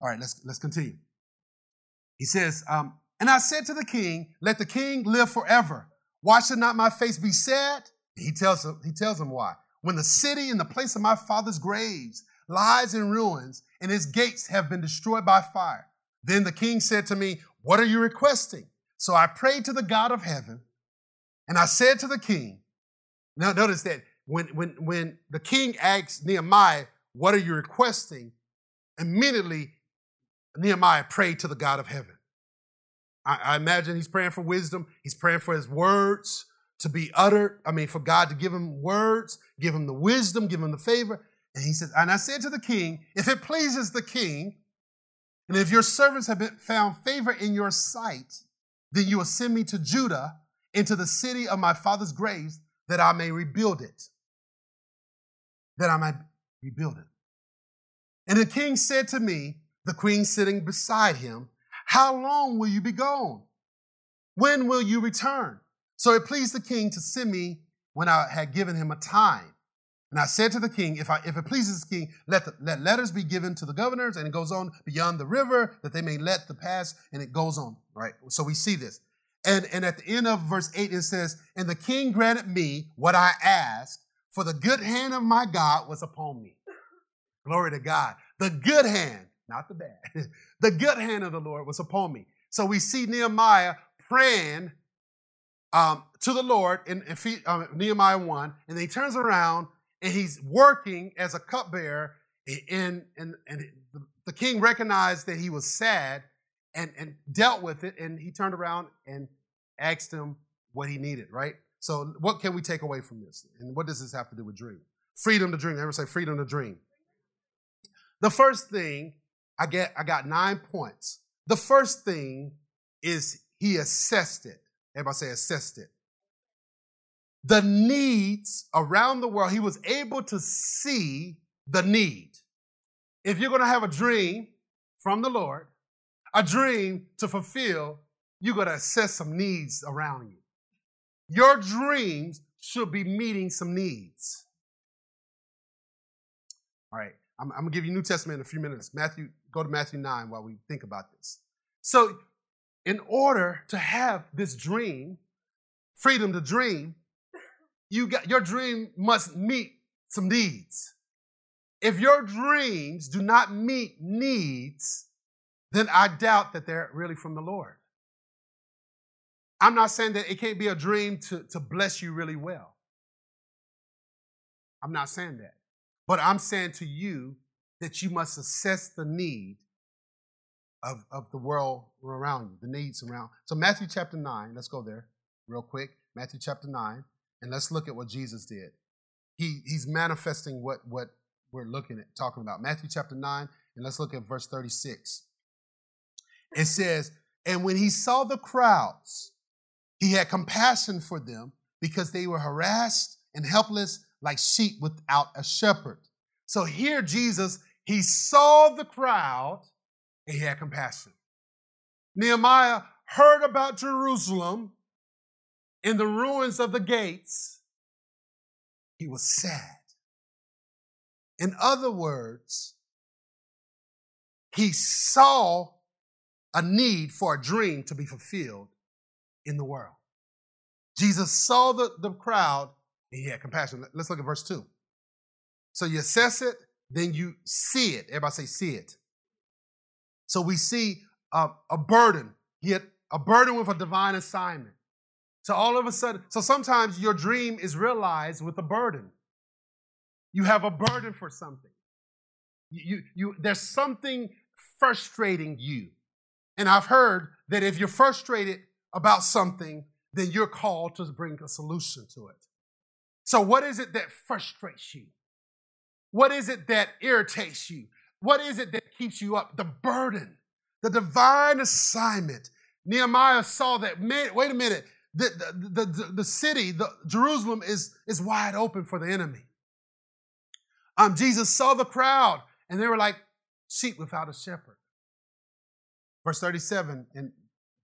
All right, let's, let's continue. He says, um, and I said to the king, let the king live forever. Why should not my face be sad? He tells him, he tells him why. When the city and the place of my father's graves lies in ruins and its gates have been destroyed by fire. Then the king said to me, what are you requesting? So I prayed to the God of heaven. And I said to the king, now notice that when, when, when the king asked Nehemiah, what are you requesting? Immediately, Nehemiah prayed to the God of heaven. I, I imagine he's praying for wisdom. He's praying for his words to be uttered. I mean, for God to give him words, give him the wisdom, give him the favor. And he says, and I said to the king, if it pleases the king, and if your servants have been found favor in your sight, then you will send me to Judah, into the city of my father's graves, that I may rebuild it. That I might rebuild it. And the king said to me, the queen sitting beside him, how long will you be gone? When will you return? So it pleased the king to send me when I had given him a time. And I said to the king, if I, if it pleases the king, let, the, let letters be given to the governors, and it goes on beyond the river, that they may let the pass, and it goes on, right? So we see this. And, and at the end of verse eight, it says, and the king granted me what I asked, for the good hand of my God was upon me. Glory to God. The good hand, not the bad, the good hand of the Lord was upon me. So we see Nehemiah praying um, to the Lord in, in uh, Nehemiah one, and then he turns around and he's working as a cupbearer, and, and, and the king recognized that he was sad. And, and dealt with it, and he turned around and asked him what he needed, right? So what can we take away from this? And what does this have to do with dream? Freedom to dream. Everyone say freedom to dream. The first thing, I get, I got nine points. The first thing is he assessed it. Everybody say assessed it. The needs around the world, he was able to see the need. If you're going to have a dream from the Lord, a dream to fulfill, you're going to assess some needs around you. Your dreams should be meeting some needs. All right, I'm, I'm going to give you New Testament in a few minutes. Matthew, go to Matthew nine while we think about this. So in order to have this dream, freedom to dream, you got your dream must meet some needs. If your dreams do not meet needs, then I doubt that they're really from the Lord. I'm not saying that it can't be a dream to, to bless you really well. I'm not saying that. But I'm saying to you that you must assess the need of, of the world around you, the needs around. So Matthew chapter nine, let's go there real quick. Matthew chapter nine, and let's look at what Jesus did. He, he's manifesting what, what we're looking at, talking about. Matthew chapter nine, and let's look at verse thirty-six. It says, and when he saw the crowds, he had compassion for them because they were harassed and helpless like sheep without a shepherd. So here Jesus, he saw the crowd and he had compassion. Nehemiah heard about Jerusalem in the ruins of the gates. He was sad. In other words, he saw a need for a dream to be fulfilled in the world. Jesus saw the, the crowd and he had compassion. Let's look at verse two. So you assess it, then you see it. Everybody say see it. So we see uh, a burden. He had a burden with a divine assignment. So all of a sudden, so sometimes your dream is realized with a burden. You have a burden for something. You, you, you, there's something frustrating you. And I've heard that if you're frustrated about something, then you're called to bring a solution to it. So what is it that frustrates you? What is it that irritates you? What is it that keeps you up? The burden, the divine assignment. Nehemiah saw that, man, wait a minute, the, the, the, the, the city, the, Jerusalem, is, is wide open for the enemy. Um, Jesus saw the crowd, and they were like sheep without a shepherd. Verse thirty-seven in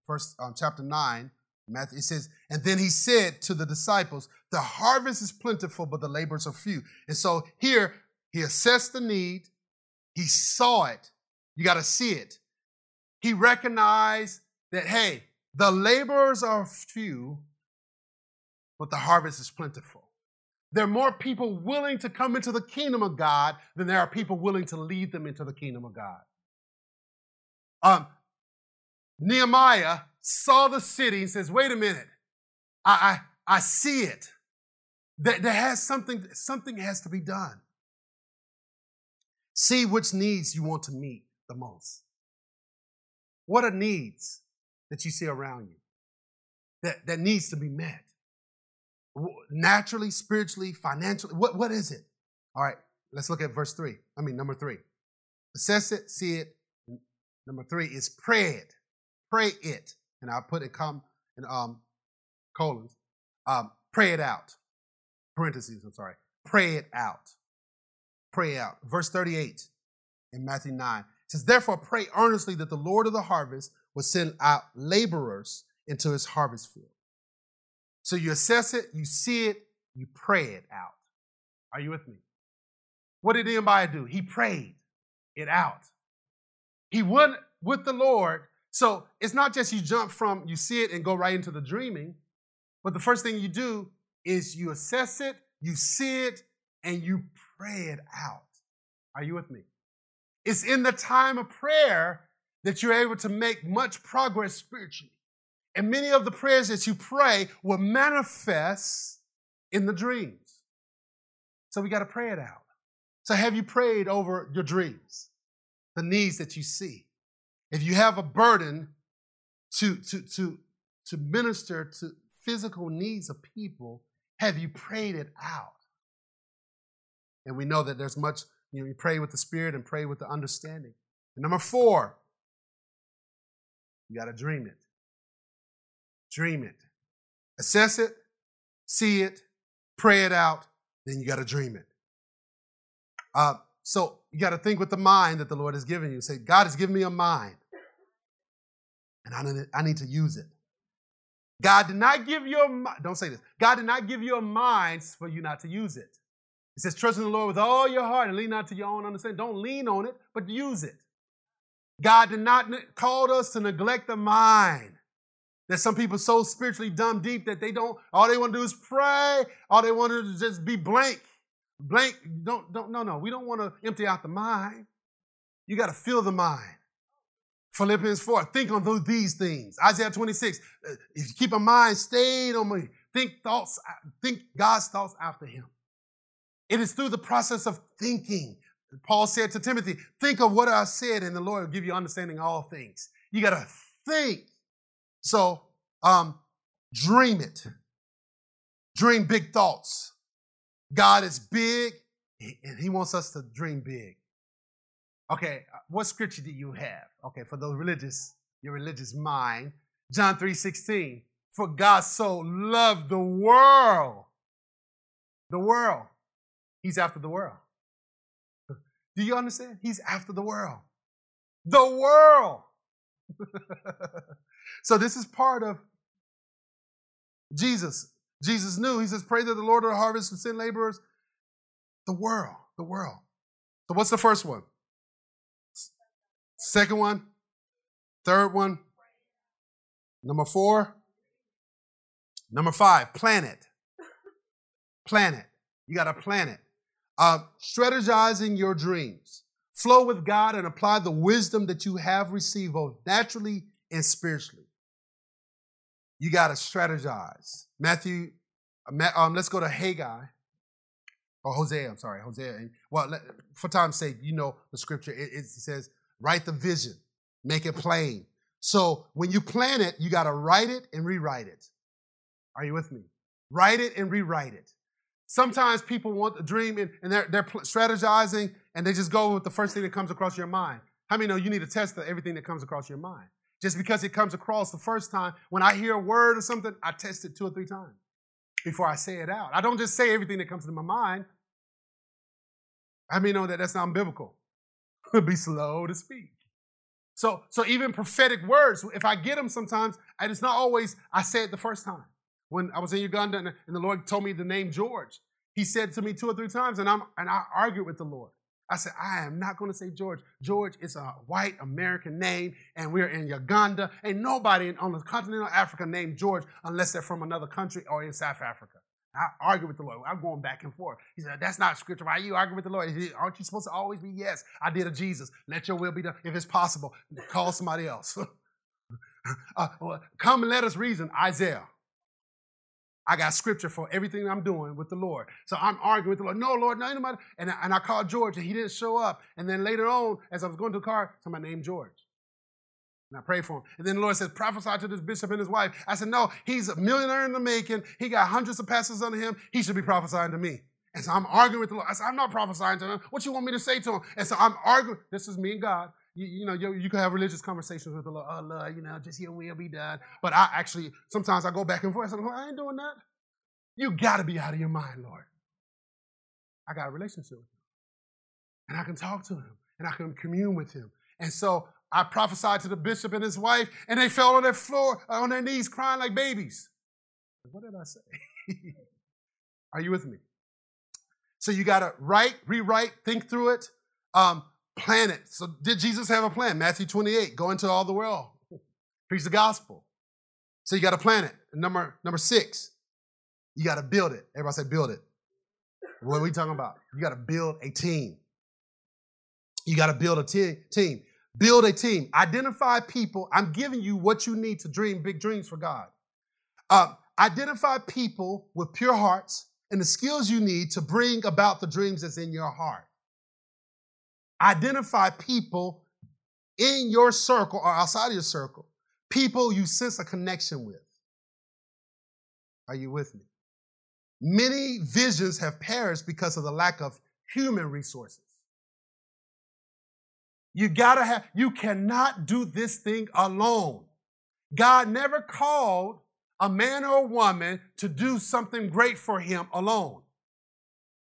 verse um, chapter nine, Matthew, it says, and then he said to the disciples, the harvest is plentiful, but the laborers are few. And so here, he assessed the need. He saw it. You got to see it. He recognized that, hey, the laborers are few, but the harvest is plentiful. There are more people willing to come into the kingdom of God than there are people willing to lead them into the kingdom of God. Um. Nehemiah saw the city and says, wait a minute, I I, I see it. There, there has something, something has to be done. See which needs you want to meet the most. What are needs that you see around you that, that needs to be met? Naturally, spiritually, financially, what, what is it? All right, let's look at verse three. I mean, number three. Assess it, see it. Number three is pray it. Pray it, and I'll put it come in um, colons. Um, pray it out. Parentheses, I'm sorry. Pray it out. Pray out. Verse thirty-eight in Matthew nine. It says, therefore pray earnestly that the Lord of the harvest will send out laborers into his harvest field. So you assess it, you see it, you pray it out. Are you with me? What did Nehemiah do? He prayed it out. He went with the Lord. So it's not just you jump from, you see it and go right into the dreaming, but the first thing you do is you assess it, you see it, and you pray it out. Are you with me? It's in the time of prayer that you're able to make much progress spiritually. And many of the prayers that you pray will manifest in the dreams. So we got to pray it out. So have you prayed over your dreams, the needs that you see? If you have a burden to, to, to, to minister to physical needs of people, have you prayed it out? And we know that there's much, you know, you pray with the Spirit and pray with the understanding. And number four, you got to dream it. Dream it. Assess it, see it, pray it out, then you got to dream it. Uh, so you got to think with the mind that the Lord has given you. Say, God has given me a mind, and I need, I need to use it. God did not give you a mind. Don't say this. God did not give you a mind for you not to use it. It says, trust in the Lord with all your heart and lean not to your own understanding. Don't lean on it, but use it. God did not ne- call us to neglect the mind. There's some people so spiritually dumb deep that they don't, all they want to do is pray. All they want to do is just be blank. Blank, don't, don't, no, no. We don't want to empty out the mind. You got to fill the mind. Philippians four, think on these things. Isaiah twenty-six, if you keep a mind stayed on me, think thoughts, think God's thoughts after him. It is through the process of thinking. Paul said to Timothy, think of what I said and the Lord will give you understanding all things. You got to think. So um, dream it. Dream big thoughts. God is big, and he wants us to dream big. Okay, what scripture do you have? Okay, for those religious, your religious mind, John three sixteen, for God so loved the world. The world. He's after the world. Do you understand? He's after the world. The world. So this is part of Jesus. Jesus knew. He says, pray that the Lord of the harvest and send laborers. The world. The world. So what's the first one? Second one? Third one? Number four? Number five, plan it. Plan it. You got to plan it. Uh, strategizing your dreams. Flow with God and apply the wisdom that you have received both naturally and spiritually. You got to strategize. Matthew, um, let's go to Haggai, or Hosea, I'm sorry, Hosea. Well, let, for time's sake, you know the scripture. It, it says, write the vision, make it plain. So when you plan it, you got to write it and rewrite it. Are you with me? Write it and rewrite it. Sometimes people want the dream and, and they're, they're strategizing and they just go with the first thing that comes across your mind. How many know you need to test everything that comes across your mind? Just because it comes across the first time, when I hear a word or something, I test it two or three times before I say it out. I don't just say everything that comes to my mind. I mean, know that that's not biblical. Be slow to speak. So, so even prophetic words, if I get them sometimes, and it's not always, I say it the first time. When I was in Uganda and, and the Lord told me the name George, he said to me two or three times, and, I'm, and I argued with the Lord. I said, I am not going to say George. George is a white American name, and we're in Uganda. Ain't nobody on the continent of Africa named George unless they're from another country or in South Africa. I argue with the Lord. I'm going back and forth. He said, that's not scripture. Why are you arguing with the Lord? Said, aren't you supposed to always be, yes, I did a Jesus. Let your will be done. If it's possible, call somebody else. uh, well, come and let us reason, Isaiah. I got scripture for everything I'm doing with the Lord. So I'm arguing with the Lord. No, Lord, no, nobody. And I, and I called George, and he didn't show up. And then later on, as I was going to the car, somebody named George. And I prayed for him. And then the Lord said, prophesy to this bishop and his wife. I said, no, he's a millionaire in the making. He got hundreds of pastors under him. He should be prophesying to me. And so I'm arguing with the Lord. I said, I'm not prophesying to him. What you want me to say to him? And so I'm arguing. This is me and God. You, you know, you, you can have religious conversations with the Lord. Oh, Lord, you know, just your will be done. But I actually, sometimes I go back and forth. I say, well, I ain't doing that. You got to be out of your mind, Lord. I got a relationship with him. And I can talk to him. And I can commune with him. And so I prophesied to the bishop and his wife, and they fell on their floor, on their knees, crying like babies. What did I say? Are you with me? So you got to write, rewrite, think through it. Um, Plan it. So did Jesus have a plan? Matthew twenty-eight, go into all the world. Preach the gospel. So you got to plan it. Number number six, you got to build it. Everybody say build it. What are we talking about? You got to build a team. You got to build a te- team. Build a team. Identify people. I'm giving you what you need to dream big dreams for God. Uh, identify people with pure hearts and the skills you need to bring about the dreams that's in your heart. Identify people in your circle or outside of your circle, people you sense a connection with. Are you with me? Many visions have perished because of the lack of human resources. You gotta have, you cannot do this thing alone. God never called a man or a woman to do something great for him alone.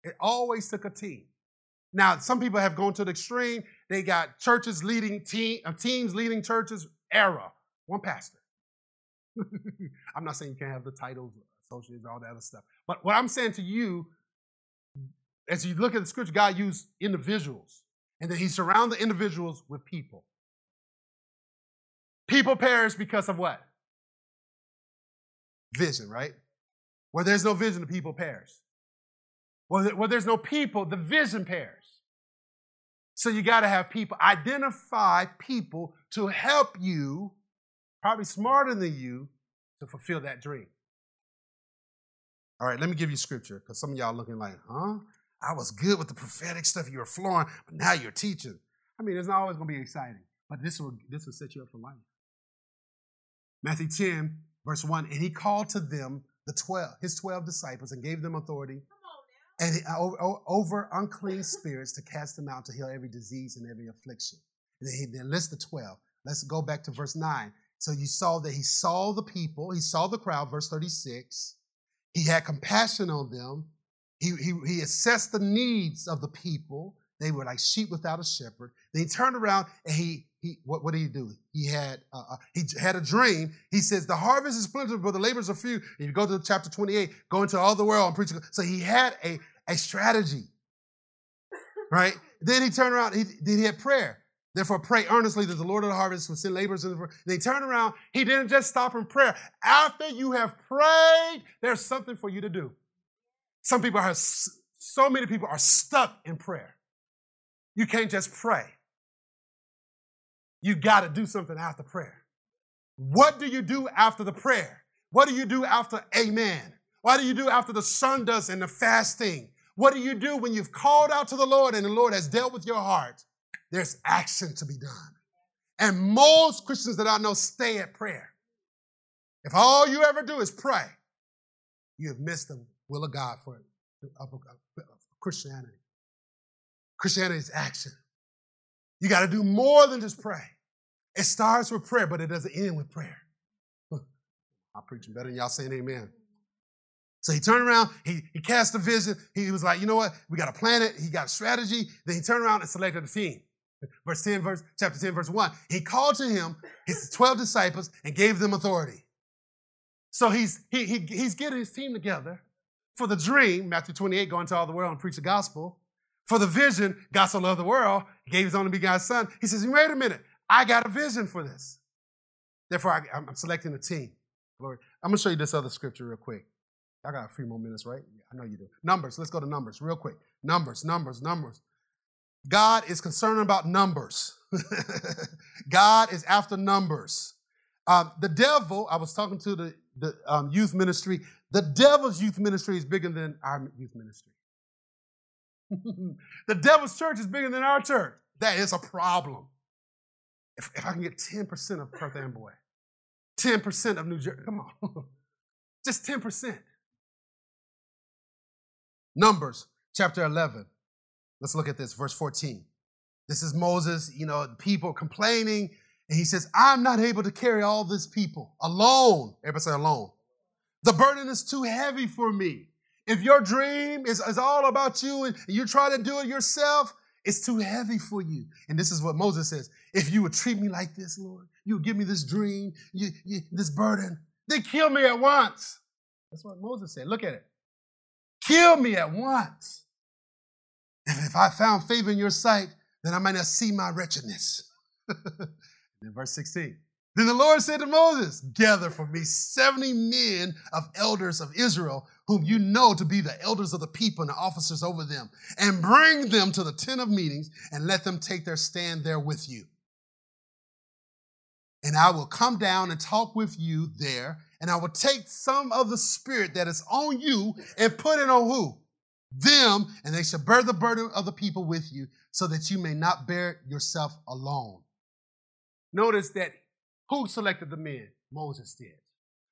It always took a team. Now, some people have gone to the extreme. They got churches leading team, teams leading churches, era. One pastor. I'm not saying you can't have the titles, associates, all that other stuff. But what I'm saying to you, as you look at the scripture, God used individuals. And then he surrounded the individuals with people. People perish because of what? Vision, right? Where there's no vision, the people perish. Where there's no people, the vision perish. So you got to have people. Identify people to help you, probably smarter than you, to fulfill that dream. All right, let me give you scripture, because some of y'all looking like, huh? I was good with the prophetic stuff. You were flowing, but now you're teaching. I mean, it's not always going to be exciting, but this will, this will set you up for life. Matthew ten, verse one, and he called to them the twelve, his twelve disciples, and gave them authority and he, over, over unclean spirits to cast them out, to heal every disease and every affliction. And then he then lists the twelve. Let's go back to verse nine. So you saw that he saw the people, he saw the crowd, verse thirty-six. He had compassion on them. He, he, he assessed the needs of the people. They were like sheep without a shepherd. Then he turned around and he, he what, what did he do? He had uh, he had a dream. He says, the harvest is plentiful, but the laborers are few. And you go to chapter twenty-eight, go into all the world and preach. So he had a, a strategy, right? Then he turned around, he, then he had prayer. Therefore, pray earnestly that the Lord of the harvest will send laborers in the world. They turn around. He didn't just stop in prayer. After you have prayed, there's something for you to do. Some people are, so many people are stuck in prayer. You can't just pray. You got to do something after prayer. What do you do after the prayer? What do you do after amen? What do you do after the sun does and the fasting? What do you do when you've called out to the Lord and the Lord has dealt with your heart? There's action to be done. And most Christians that I know stay at prayer. If all you ever do is pray, you have missed the will of God for Christianity. Christianity is action. You got to do more than just pray. It starts with prayer, but it doesn't end with prayer. I'm preaching better than y'all saying amen. So he turned around, he, he cast a vision. He was like, you know what? We got a planet. He got a strategy. Then he turned around and selected a team. Verse ten, verse chapter ten, verse one. He called to him his twelve disciples and gave them authority. So he's he, he he's getting his team together for the dream, Matthew twenty-eight, go into all the world and preach the gospel. For the vision, God so loved the world, he gave his only begotten son. He says, wait a minute, I got a vision for this. Therefore, I, I'm selecting a team. Glory. I'm going to show you this other scripture real quick. I got a few more minutes, right? Yeah, I know you do. Numbers. Let's go to Numbers real quick. Numbers, Numbers, Numbers. God is concerned about numbers. God is after numbers. Um, the devil, I was talking to the, the um, youth ministry. The devil's youth ministry is bigger than our youth ministry. The devil's church is bigger than our church. That is a problem. If, if I can get ten percent of Perth Amboy, ten percent of New Jersey, come on. Just ten percent. Numbers chapter eleven. Let's look at this, verse fourteen. This is Moses, you know, people complaining. And he says, I'm not able to carry all this people alone. Everybody say alone. The burden is too heavy for me. If your dream is, is all about you and you're trying to do it yourself, it's too heavy for you. And this is what Moses says. If you would treat me like this, Lord, you would give me this dream, you, you, this burden, then kill me at once. That's what Moses said. Look at it. Kill me at once. If, if I found favor in your sight, then I might not see my wretchedness. Then verse sixteen. Then the Lord said to Moses, gather for me seventy men of elders of Israel, whom you know to be the elders of the people and the officers over them, and bring them to the tent of meetings and let them take their stand there with you. And I will come down and talk with you there, and I will take some of the spirit that is on you and put it on who? Them, and they shall bear the burden of the people with you so that you may not bear it yourself alone. Notice that who selected the men? Moses did.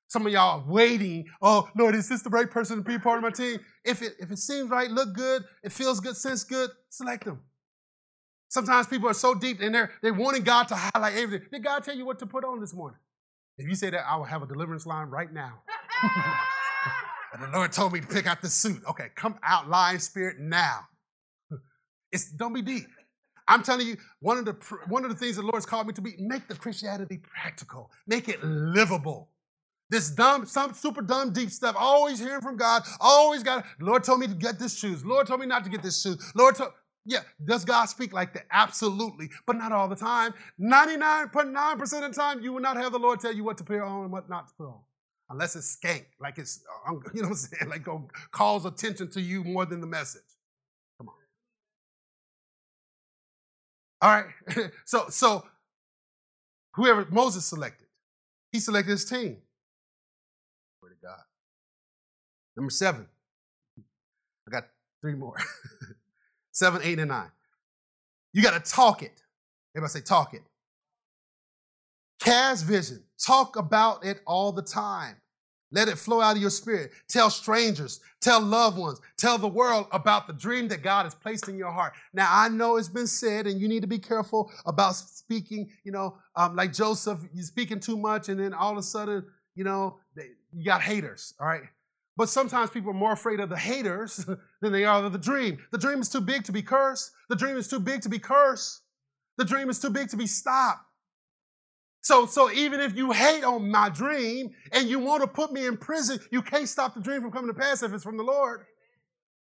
Some of y'all are waiting. Oh, Lord, is this the right person to be part of my team? If it, if it seems right, look good, it feels good, sense good, select them. Sometimes people are so deep in there, they're wanting God to highlight everything. Did God tell you what to put on this morning? If you say that, I will have a deliverance line right now. And the Lord told me to pick out this suit. Okay, come out, lying spirit, now. It's don't be deep. I'm telling you, one of the one of the things the Lord's called me to be, make the Christianity practical. Make it livable. This dumb, some super dumb, deep stuff, always hearing from God, always got, the Lord told me to get this shoes. Lord told me not to get this shoes. Lord told, yeah, does God speak like that? Absolutely, but not all the time. ninety-nine point nine percent of the time, you will not have the Lord tell you what to put on and what not to put on. Unless it's skank, like it's, you know what I'm saying, like gonna cause attention to you more than the message. Come on. All right, so, so whoever Moses selected, he selected his team. Glory to God. Number seven. I got three more. Seven, eight, and nine. You got to talk it. Everybody say talk it. Cast vision. Talk about it all the time. Let it flow out of your spirit. Tell strangers, tell loved ones, tell the world about the dream that God has placed in your heart. Now, I know it's been said, and you need to be careful about speaking, you know, um, like Joseph, you're speaking too much, and then all of a sudden, you know, they, you got haters, all right? But sometimes people are more afraid of the haters than they are of the dream. The dream is too big to be cursed. The dream is too big to be cursed. The dream is too big to be stopped. So, so even if you hate on my dream and you want to put me in prison, you can't stop the dream from coming to pass if it's from the Lord.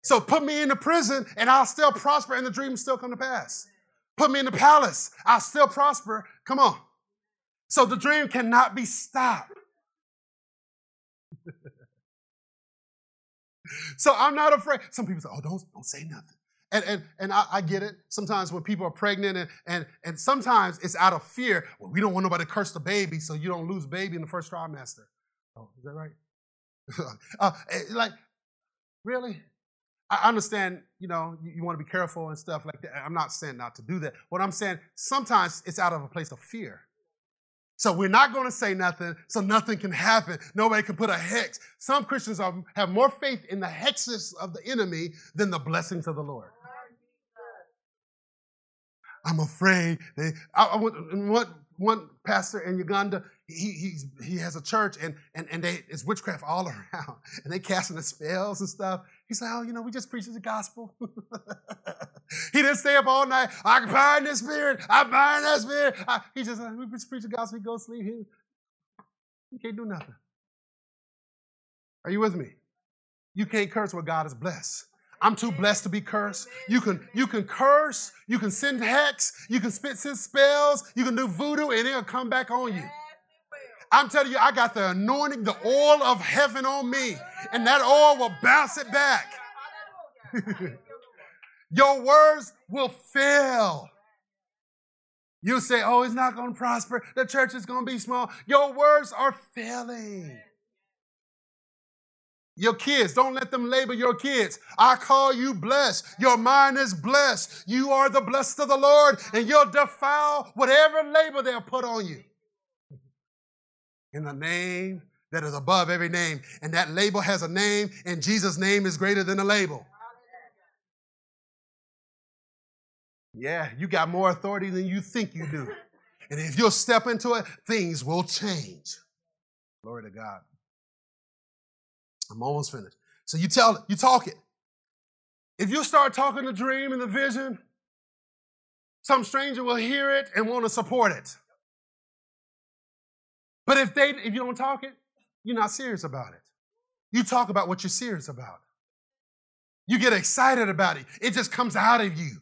So put me in the prison and I'll still prosper and the dream will still come to pass. Put me in the palace, I'll still prosper. Come on. So the dream cannot be stopped. So I'm not afraid. Some people say, oh, don't, don't say nothing. And and and I, I get it. Sometimes when people are pregnant and, and and sometimes it's out of fear. Well, we don't want nobody to curse the baby, so you don't lose baby in the first trimester. Oh, is that right? uh, like, really? I understand, you know, you, you want to be careful and stuff like that. I'm not saying not to do that. What I'm saying, sometimes it's out of a place of fear. So we're not going to say nothing, so nothing can happen. Nobody can put a hex. Some Christians are, have more faith in the hexes of the enemy than the blessings of the Lord. I'm afraid. They, I, I one, one pastor in Uganda, he he's, he has a church, and and and they, it's witchcraft all around, and they casting the spells and stuff. He's like, oh, you know, we just preach the gospel. He didn't stay up all night. I bind this spirit. I bind that spirit. I, he just, we just preach the gospel. He goes to sleep. He, he can't do nothing. Are you with me? You can't curse what God has blessed. I'm too blessed to be cursed. You can you can curse, you can send hex, you can spit send spells, you can do voodoo, and it'll come back on you. I'm telling you, I got the anointing, the oil of heaven on me, and that oil will bounce it back. Your words will fail. You'll say, oh, it's not going to prosper. The church is going to be small. Your words are failing. Your kids, don't let them label your kids. I call you blessed. Your mind is blessed. You are the blessed of the Lord, and you'll defile whatever label they'll put on you. In the name that is above every name. And that label has a name, and Jesus' name is greater than the label. Yeah, you got more authority than you think you do. And if you'll step into it, things will change. Glory to God. I'm almost finished. So you tell it, you talk it. If you start talking the dream and the vision, some stranger will hear it and want to support it. But if they, if you don't talk it, you're not serious about it. You talk about what you're serious about. You get excited about it. It just comes out of you.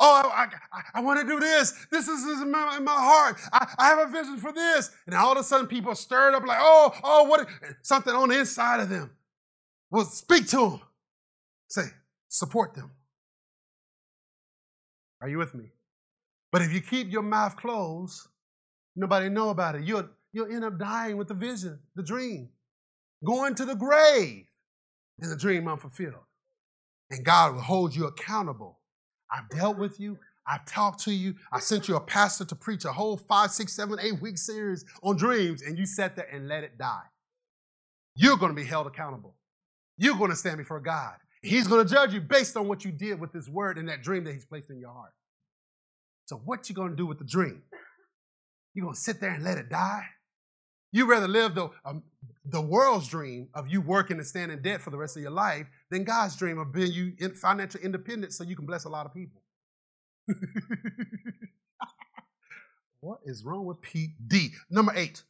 Oh, I, I, I want to do this. This is, this is in, my, in my heart. I, I have a vision for this. And all of a sudden, people are stirred up like, oh, oh, what? Something on the inside of them. Well, speak to them. Say, support them. Are you with me? But if you keep your mouth closed, nobody know about it. You'll, you'll end up dying with the vision, the dream, going to the grave and the dream unfulfilled. And God will hold you accountable. I've dealt with you. I've talked to you. I sent you a pastor to preach a whole five, six, seven, eight week series on dreams, and you sat there and let it die. You're going to be held accountable. You're going to stand before God. He's going to judge you based on what you did with His word and that dream that He's placed in your heart. So what you going to do with the dream? You going to sit there and let it die? You'd rather live the, um, the world's dream of you working and staying in debt for the rest of your life than God's dream of being you in financial independence so you can bless a lot of people. What is wrong with P D? Number eight,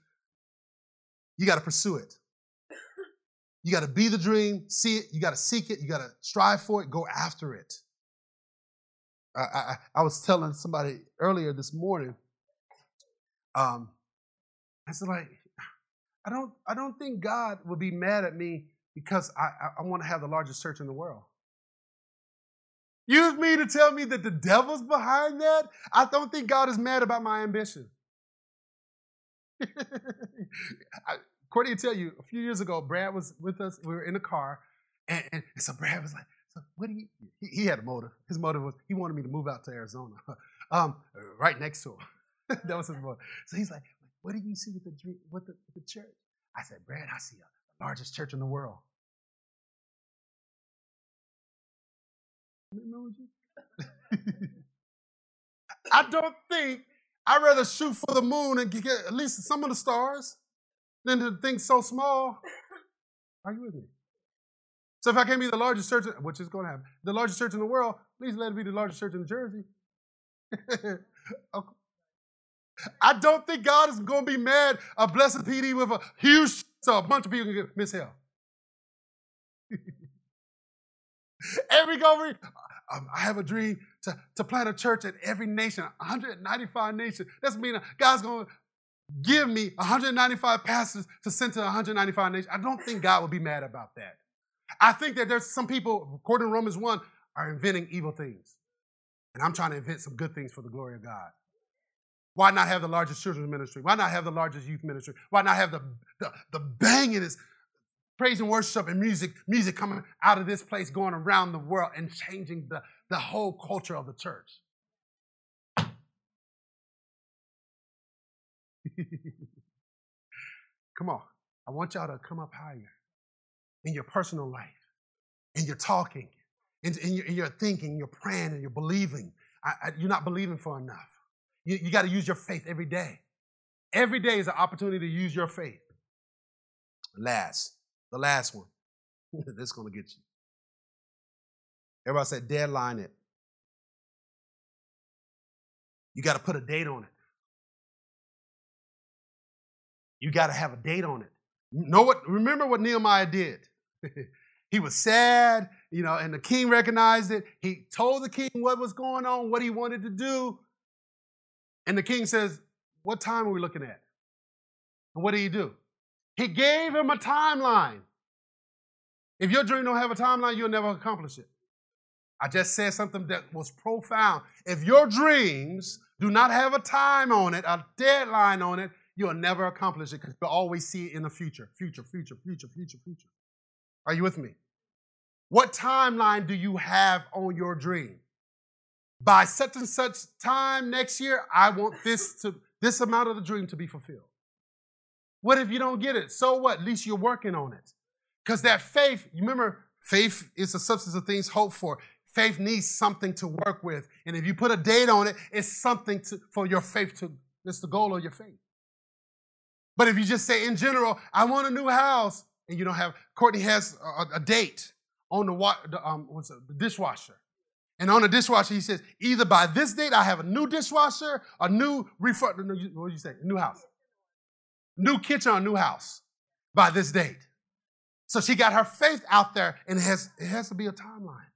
you got to pursue it. You got to be the dream, see it, you got to seek it, you got to strive for it, go after it. I, I, I was telling somebody earlier this morning, um, I said, like, I don't, I don't think God would be mad at me because I, I, I want to have the largest church in the world. You mean to tell me that the devil's behind that? I don't think God is mad about my ambition. I, Courtney will tell you, a few years ago, Brad was with us. We were in the car. And, and so Brad was like, so what do you, he, he had a motive. His motive was he wanted me to move out to Arizona, um, right next to him. That was his motive. So he's like, what do you see with the, with the, with the church? I said, Brad, I see the largest church in the world. I don't think, I'd rather shoot for the moon and get at least some of the stars than to think so small. Are you with me? So if I can't be the largest church, which is going to happen, the largest church in the world, please let it be the largest church in Jersey. Okay. I don't think God is going to be mad at blessing P D with a huge, so a bunch of people can get miss hell. Every government, um, I have a dream to, to plant a church in every nation, one hundred ninety-five nations. That's meaning God's going to give me one hundred ninety-five pastors to send to one hundred ninety-five nations. I don't think God would be mad about that. I think that there's some people, according to Romans one, are inventing evil things. And I'm trying to invent some good things for the glory of God. Why not have the largest children's ministry? Why not have the largest youth ministry? Why not have the, the, the bangingest praise and worship and music, music coming out of this place, going around the world and changing the, the whole culture of the church? Come on. I want y'all to come up higher in your personal life, in your talking, in, in, your, in your thinking, your praying, and your believing. I, I, you're not believing for enough. You, you got to use your faith every day. Every day is an opportunity to use your faith. Last, the last one. This is going to get you. Everybody said deadline it. You got to put a date on it. You got to have a date on it. Know what? Remember what Nehemiah did. He was sad, you know, and the king recognized it. He told the king what was going on, what he wanted to do. And the king says, what time are we looking at? And what did he do? He gave him a timeline. If your dream don't have a timeline, you'll never accomplish it. I just said something that was profound. If your dreams do not have a time on it, a deadline on it, you'll never accomplish it because you'll always see it in the future. Future, future, future, future, future. Are you with me? What timeline do you have on your dream? By such and such time next year, I want this to this amount of the dream to be fulfilled. What if you don't get it? So what? At least you're working on it. Because that faith, you remember, faith is the substance of things hoped for. Faith needs something to work with. And if you put a date on it, it's something to, for your faith to, it's the goal of your faith. But if you just say in general, I want a new house, and you don't have, Courtney has a, a date on the, wa- the, um, what's it, the dishwasher. And on the dishwasher, he says, either by this date, I have a new dishwasher, a new, ref- what do you say, a new house. New kitchen, a new house by this date. So she got her faith out there, and it has, it has to be a timeline.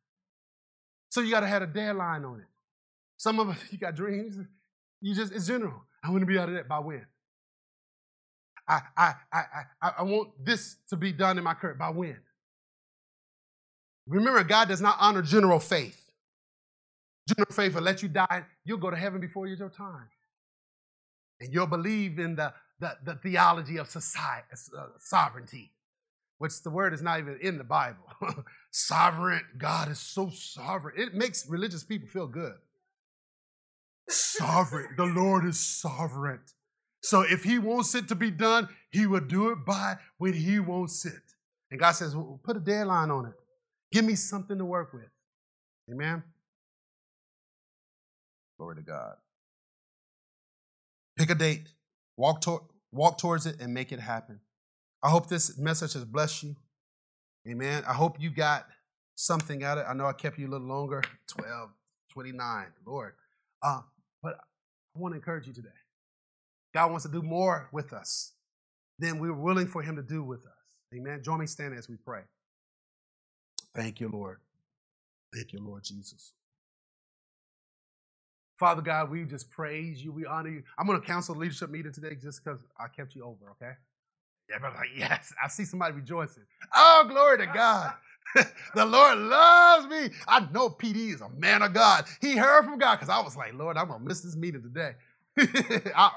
So you got to have a deadline on it. Some of us, you got dreams, you just, it's general. I want to be out of that by when? I, I I I I want this to be done in my career. By when? Remember, God does not honor general faith. General faith will let you die. You'll go to heaven before your time. And you'll believe in the, the, the theology of society, uh, sovereignty, which the word is not even in the Bible. Sovereign. God is so sovereign. It makes religious people feel good. Sovereign. The Lord is sovereign. So if he wants it to be done, he will do it by when he wants it. And God says, well, put a deadline on it. Give me something to work with. Amen? Glory to God. Pick a date. Walk, to- walk towards it and make it happen. I hope this message has blessed you. Amen. I hope you got something out of it. I know I kept you a little longer, twelve twenty-nine, Lord. Uh, but I want to encourage you today. God wants to do more with us than we were willing for him to do with us. Amen. Join me standing as we pray. Thank you, Lord. Thank you, Lord Jesus. Father God, we just praise you. We honor you. I'm going to cancel the leadership meeting today just because I kept you over, okay? Everybody's like, yes, I see somebody rejoicing. Oh, glory to God. The Lord loves me. I know P D is a man of God. He heard from God because I was like, Lord, I'm going to miss this meeting today. I,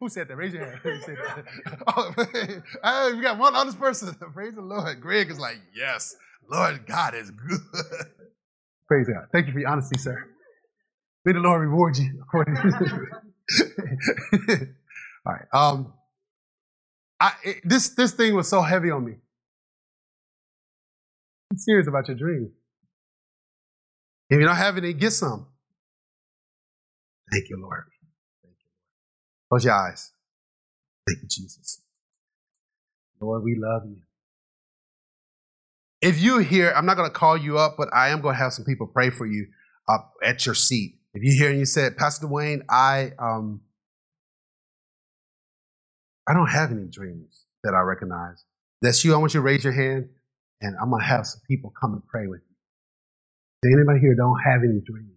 who said that? Raise your hand. Who said that? Oh, hey, we got one other person. Praise the Lord. Greg is like, yes, Lord, God is good. Praise God. Thank you for your honesty, sir. May the Lord reward you accordingly. All right. Um, I, it, this, this thing was so heavy on me. Be serious about your dream. If you don't have any, get some. Thank you, Lord. Thank you. Close your eyes. Thank you, Jesus. Lord, we love you. If you're here, I'm not going to call you up, but I am going to have some people pray for you up at your seat. If you're here and you said, Pastor DeWayne, I um, I don't have any dreams that I recognize. That's you. I want you to raise your hand, and I'm going to have some people come and pray with you. Does anybody here don't have any dreams?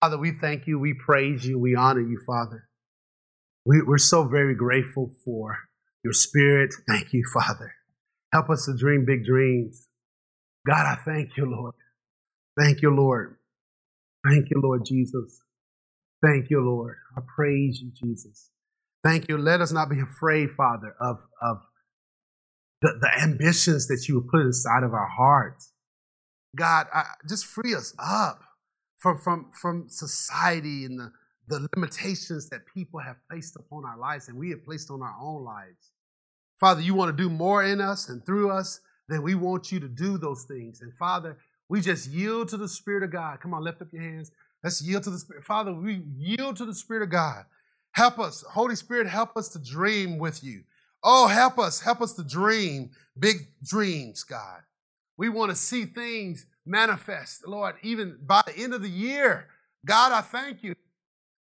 Father, we thank you. We praise you. We honor you, Father. We, we're so very grateful for your spirit. Thank you, Father. Help us to dream big dreams. God, I thank you, Lord. Thank you, Lord. Thank you, Lord Jesus. Thank you, Lord. I praise you, Jesus. Thank you. Let us not be afraid, Father, of, of the, the ambitions that you put inside of our hearts. God, I, just free us up from, from, from society and the, the limitations that people have placed upon our lives and we have placed on our own lives. Father, you want to do more in us and through us than we want you to do those things. And Father, we just yield to the Spirit of God. Come on, lift up your hands. Let's yield to the Spirit. Father, we yield to the Spirit of God. Help us. Holy Spirit, help us to dream with you. Oh, help us. Help us to dream big dreams, God. We want to see things manifest, Lord, even by the end of the year. God, I thank you.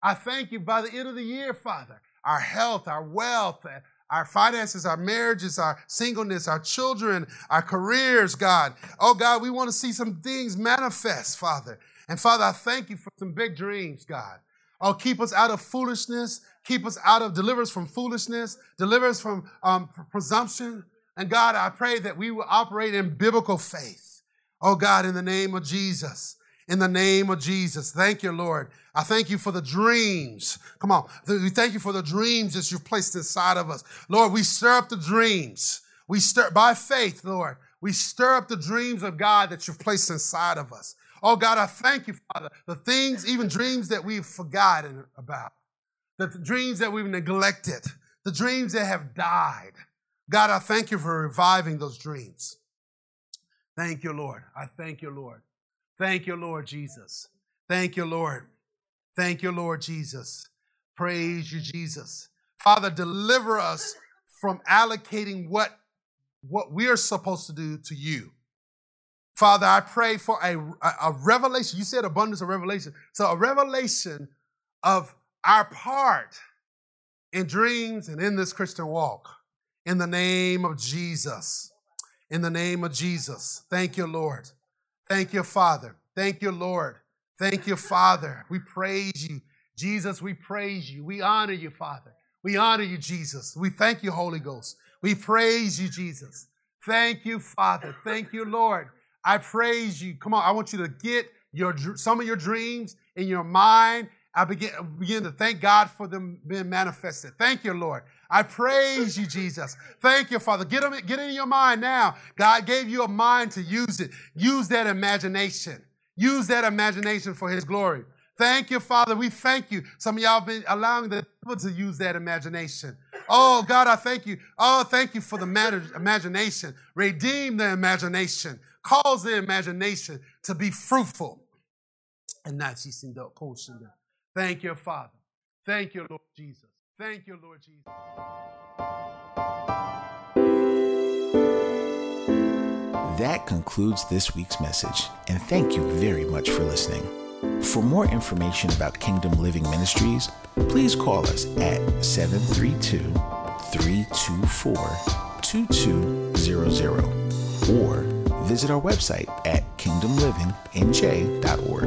I thank you by the end of the year, Father. Our health, our wealth, our finances, our marriages, our singleness, our children, our careers, God. Oh, God, we want to see some things manifest, Father. And, Father, I thank you for some big dreams, God. Oh, keep us out of foolishness. Keep us out of, deliver us from foolishness. Deliver us from um, presumption. And, God, I pray that we will operate in biblical faith. Oh, God, in the name of Jesus. In the name of Jesus. Thank you, Lord. I thank you for the dreams. Come on. We thank you for the dreams that you've placed inside of us. Lord, we stir up the dreams. We stir by faith, Lord. We stir up the dreams of God that you've placed inside of us. Oh, God, I thank you, Father. The things, even dreams that we've forgotten about. The dreams that we've neglected. The dreams that have died. God, I thank you for reviving those dreams. Thank you, Lord. I thank you, Lord. Thank you, Lord Jesus. Thank you, Lord. Thank you, Lord Jesus. Praise you, Jesus. Father, deliver us from allocating what, what we're supposed to do to you. Father, I pray for a, a, a revelation. You said abundance of revelation. So a revelation of our part in dreams and in this Christian walk. In the name of Jesus. In the name of Jesus. Thank you, Lord. Thank you, Father. Thank you, Lord. Thank you, Father. We praise you. Jesus, we praise you. We honor you, Father. We honor you, Jesus. We thank you, Holy Ghost. We praise you, Jesus. Thank you, Father. Thank you, Lord. I praise you. Come on, I want you to get your some of your dreams in your mind. I begin, begin to thank God for them being manifested. Thank you, Lord. I praise you, Jesus. Thank you, Father. Get them, get it in your mind now. God gave you a mind to use it. Use that imagination. Use that imagination for his glory. Thank you, Father. We thank you. Some of y'all have been allowing the devil to use that imagination. Oh, God, I thank you. Oh, thank you for the matter, imagination. Redeem the imagination. Cause the imagination to be fruitful. And not just in the ocean. Thank you, Father. Thank you, Lord Jesus. Thank you, Lord Jesus. That concludes this week's message, and thank you very much for listening. For more information about Kingdom Living Ministries, please call us at seven three two, three two four, two two zero zero or visit our website at kingdom living n j dot org.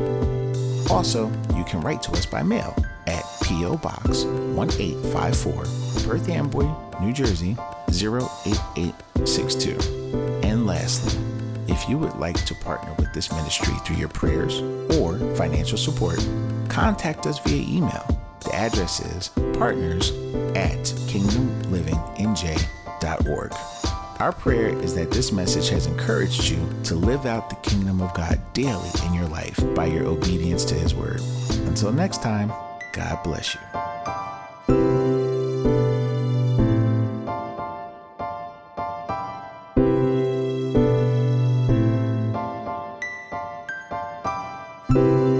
Also, you can write to us by mail at P O. Box one eight five four, Perth Amboy, New Jersey zero eight eight six two. And lastly, if you would like to partner with this ministry through your prayers or financial support, contact us via email. The address is partners at kingdom living n j dot org. Our prayer is that this message has encouraged you to live out the kingdom of God daily in your life by your obedience to His word. Until next time, God bless you. Thank you.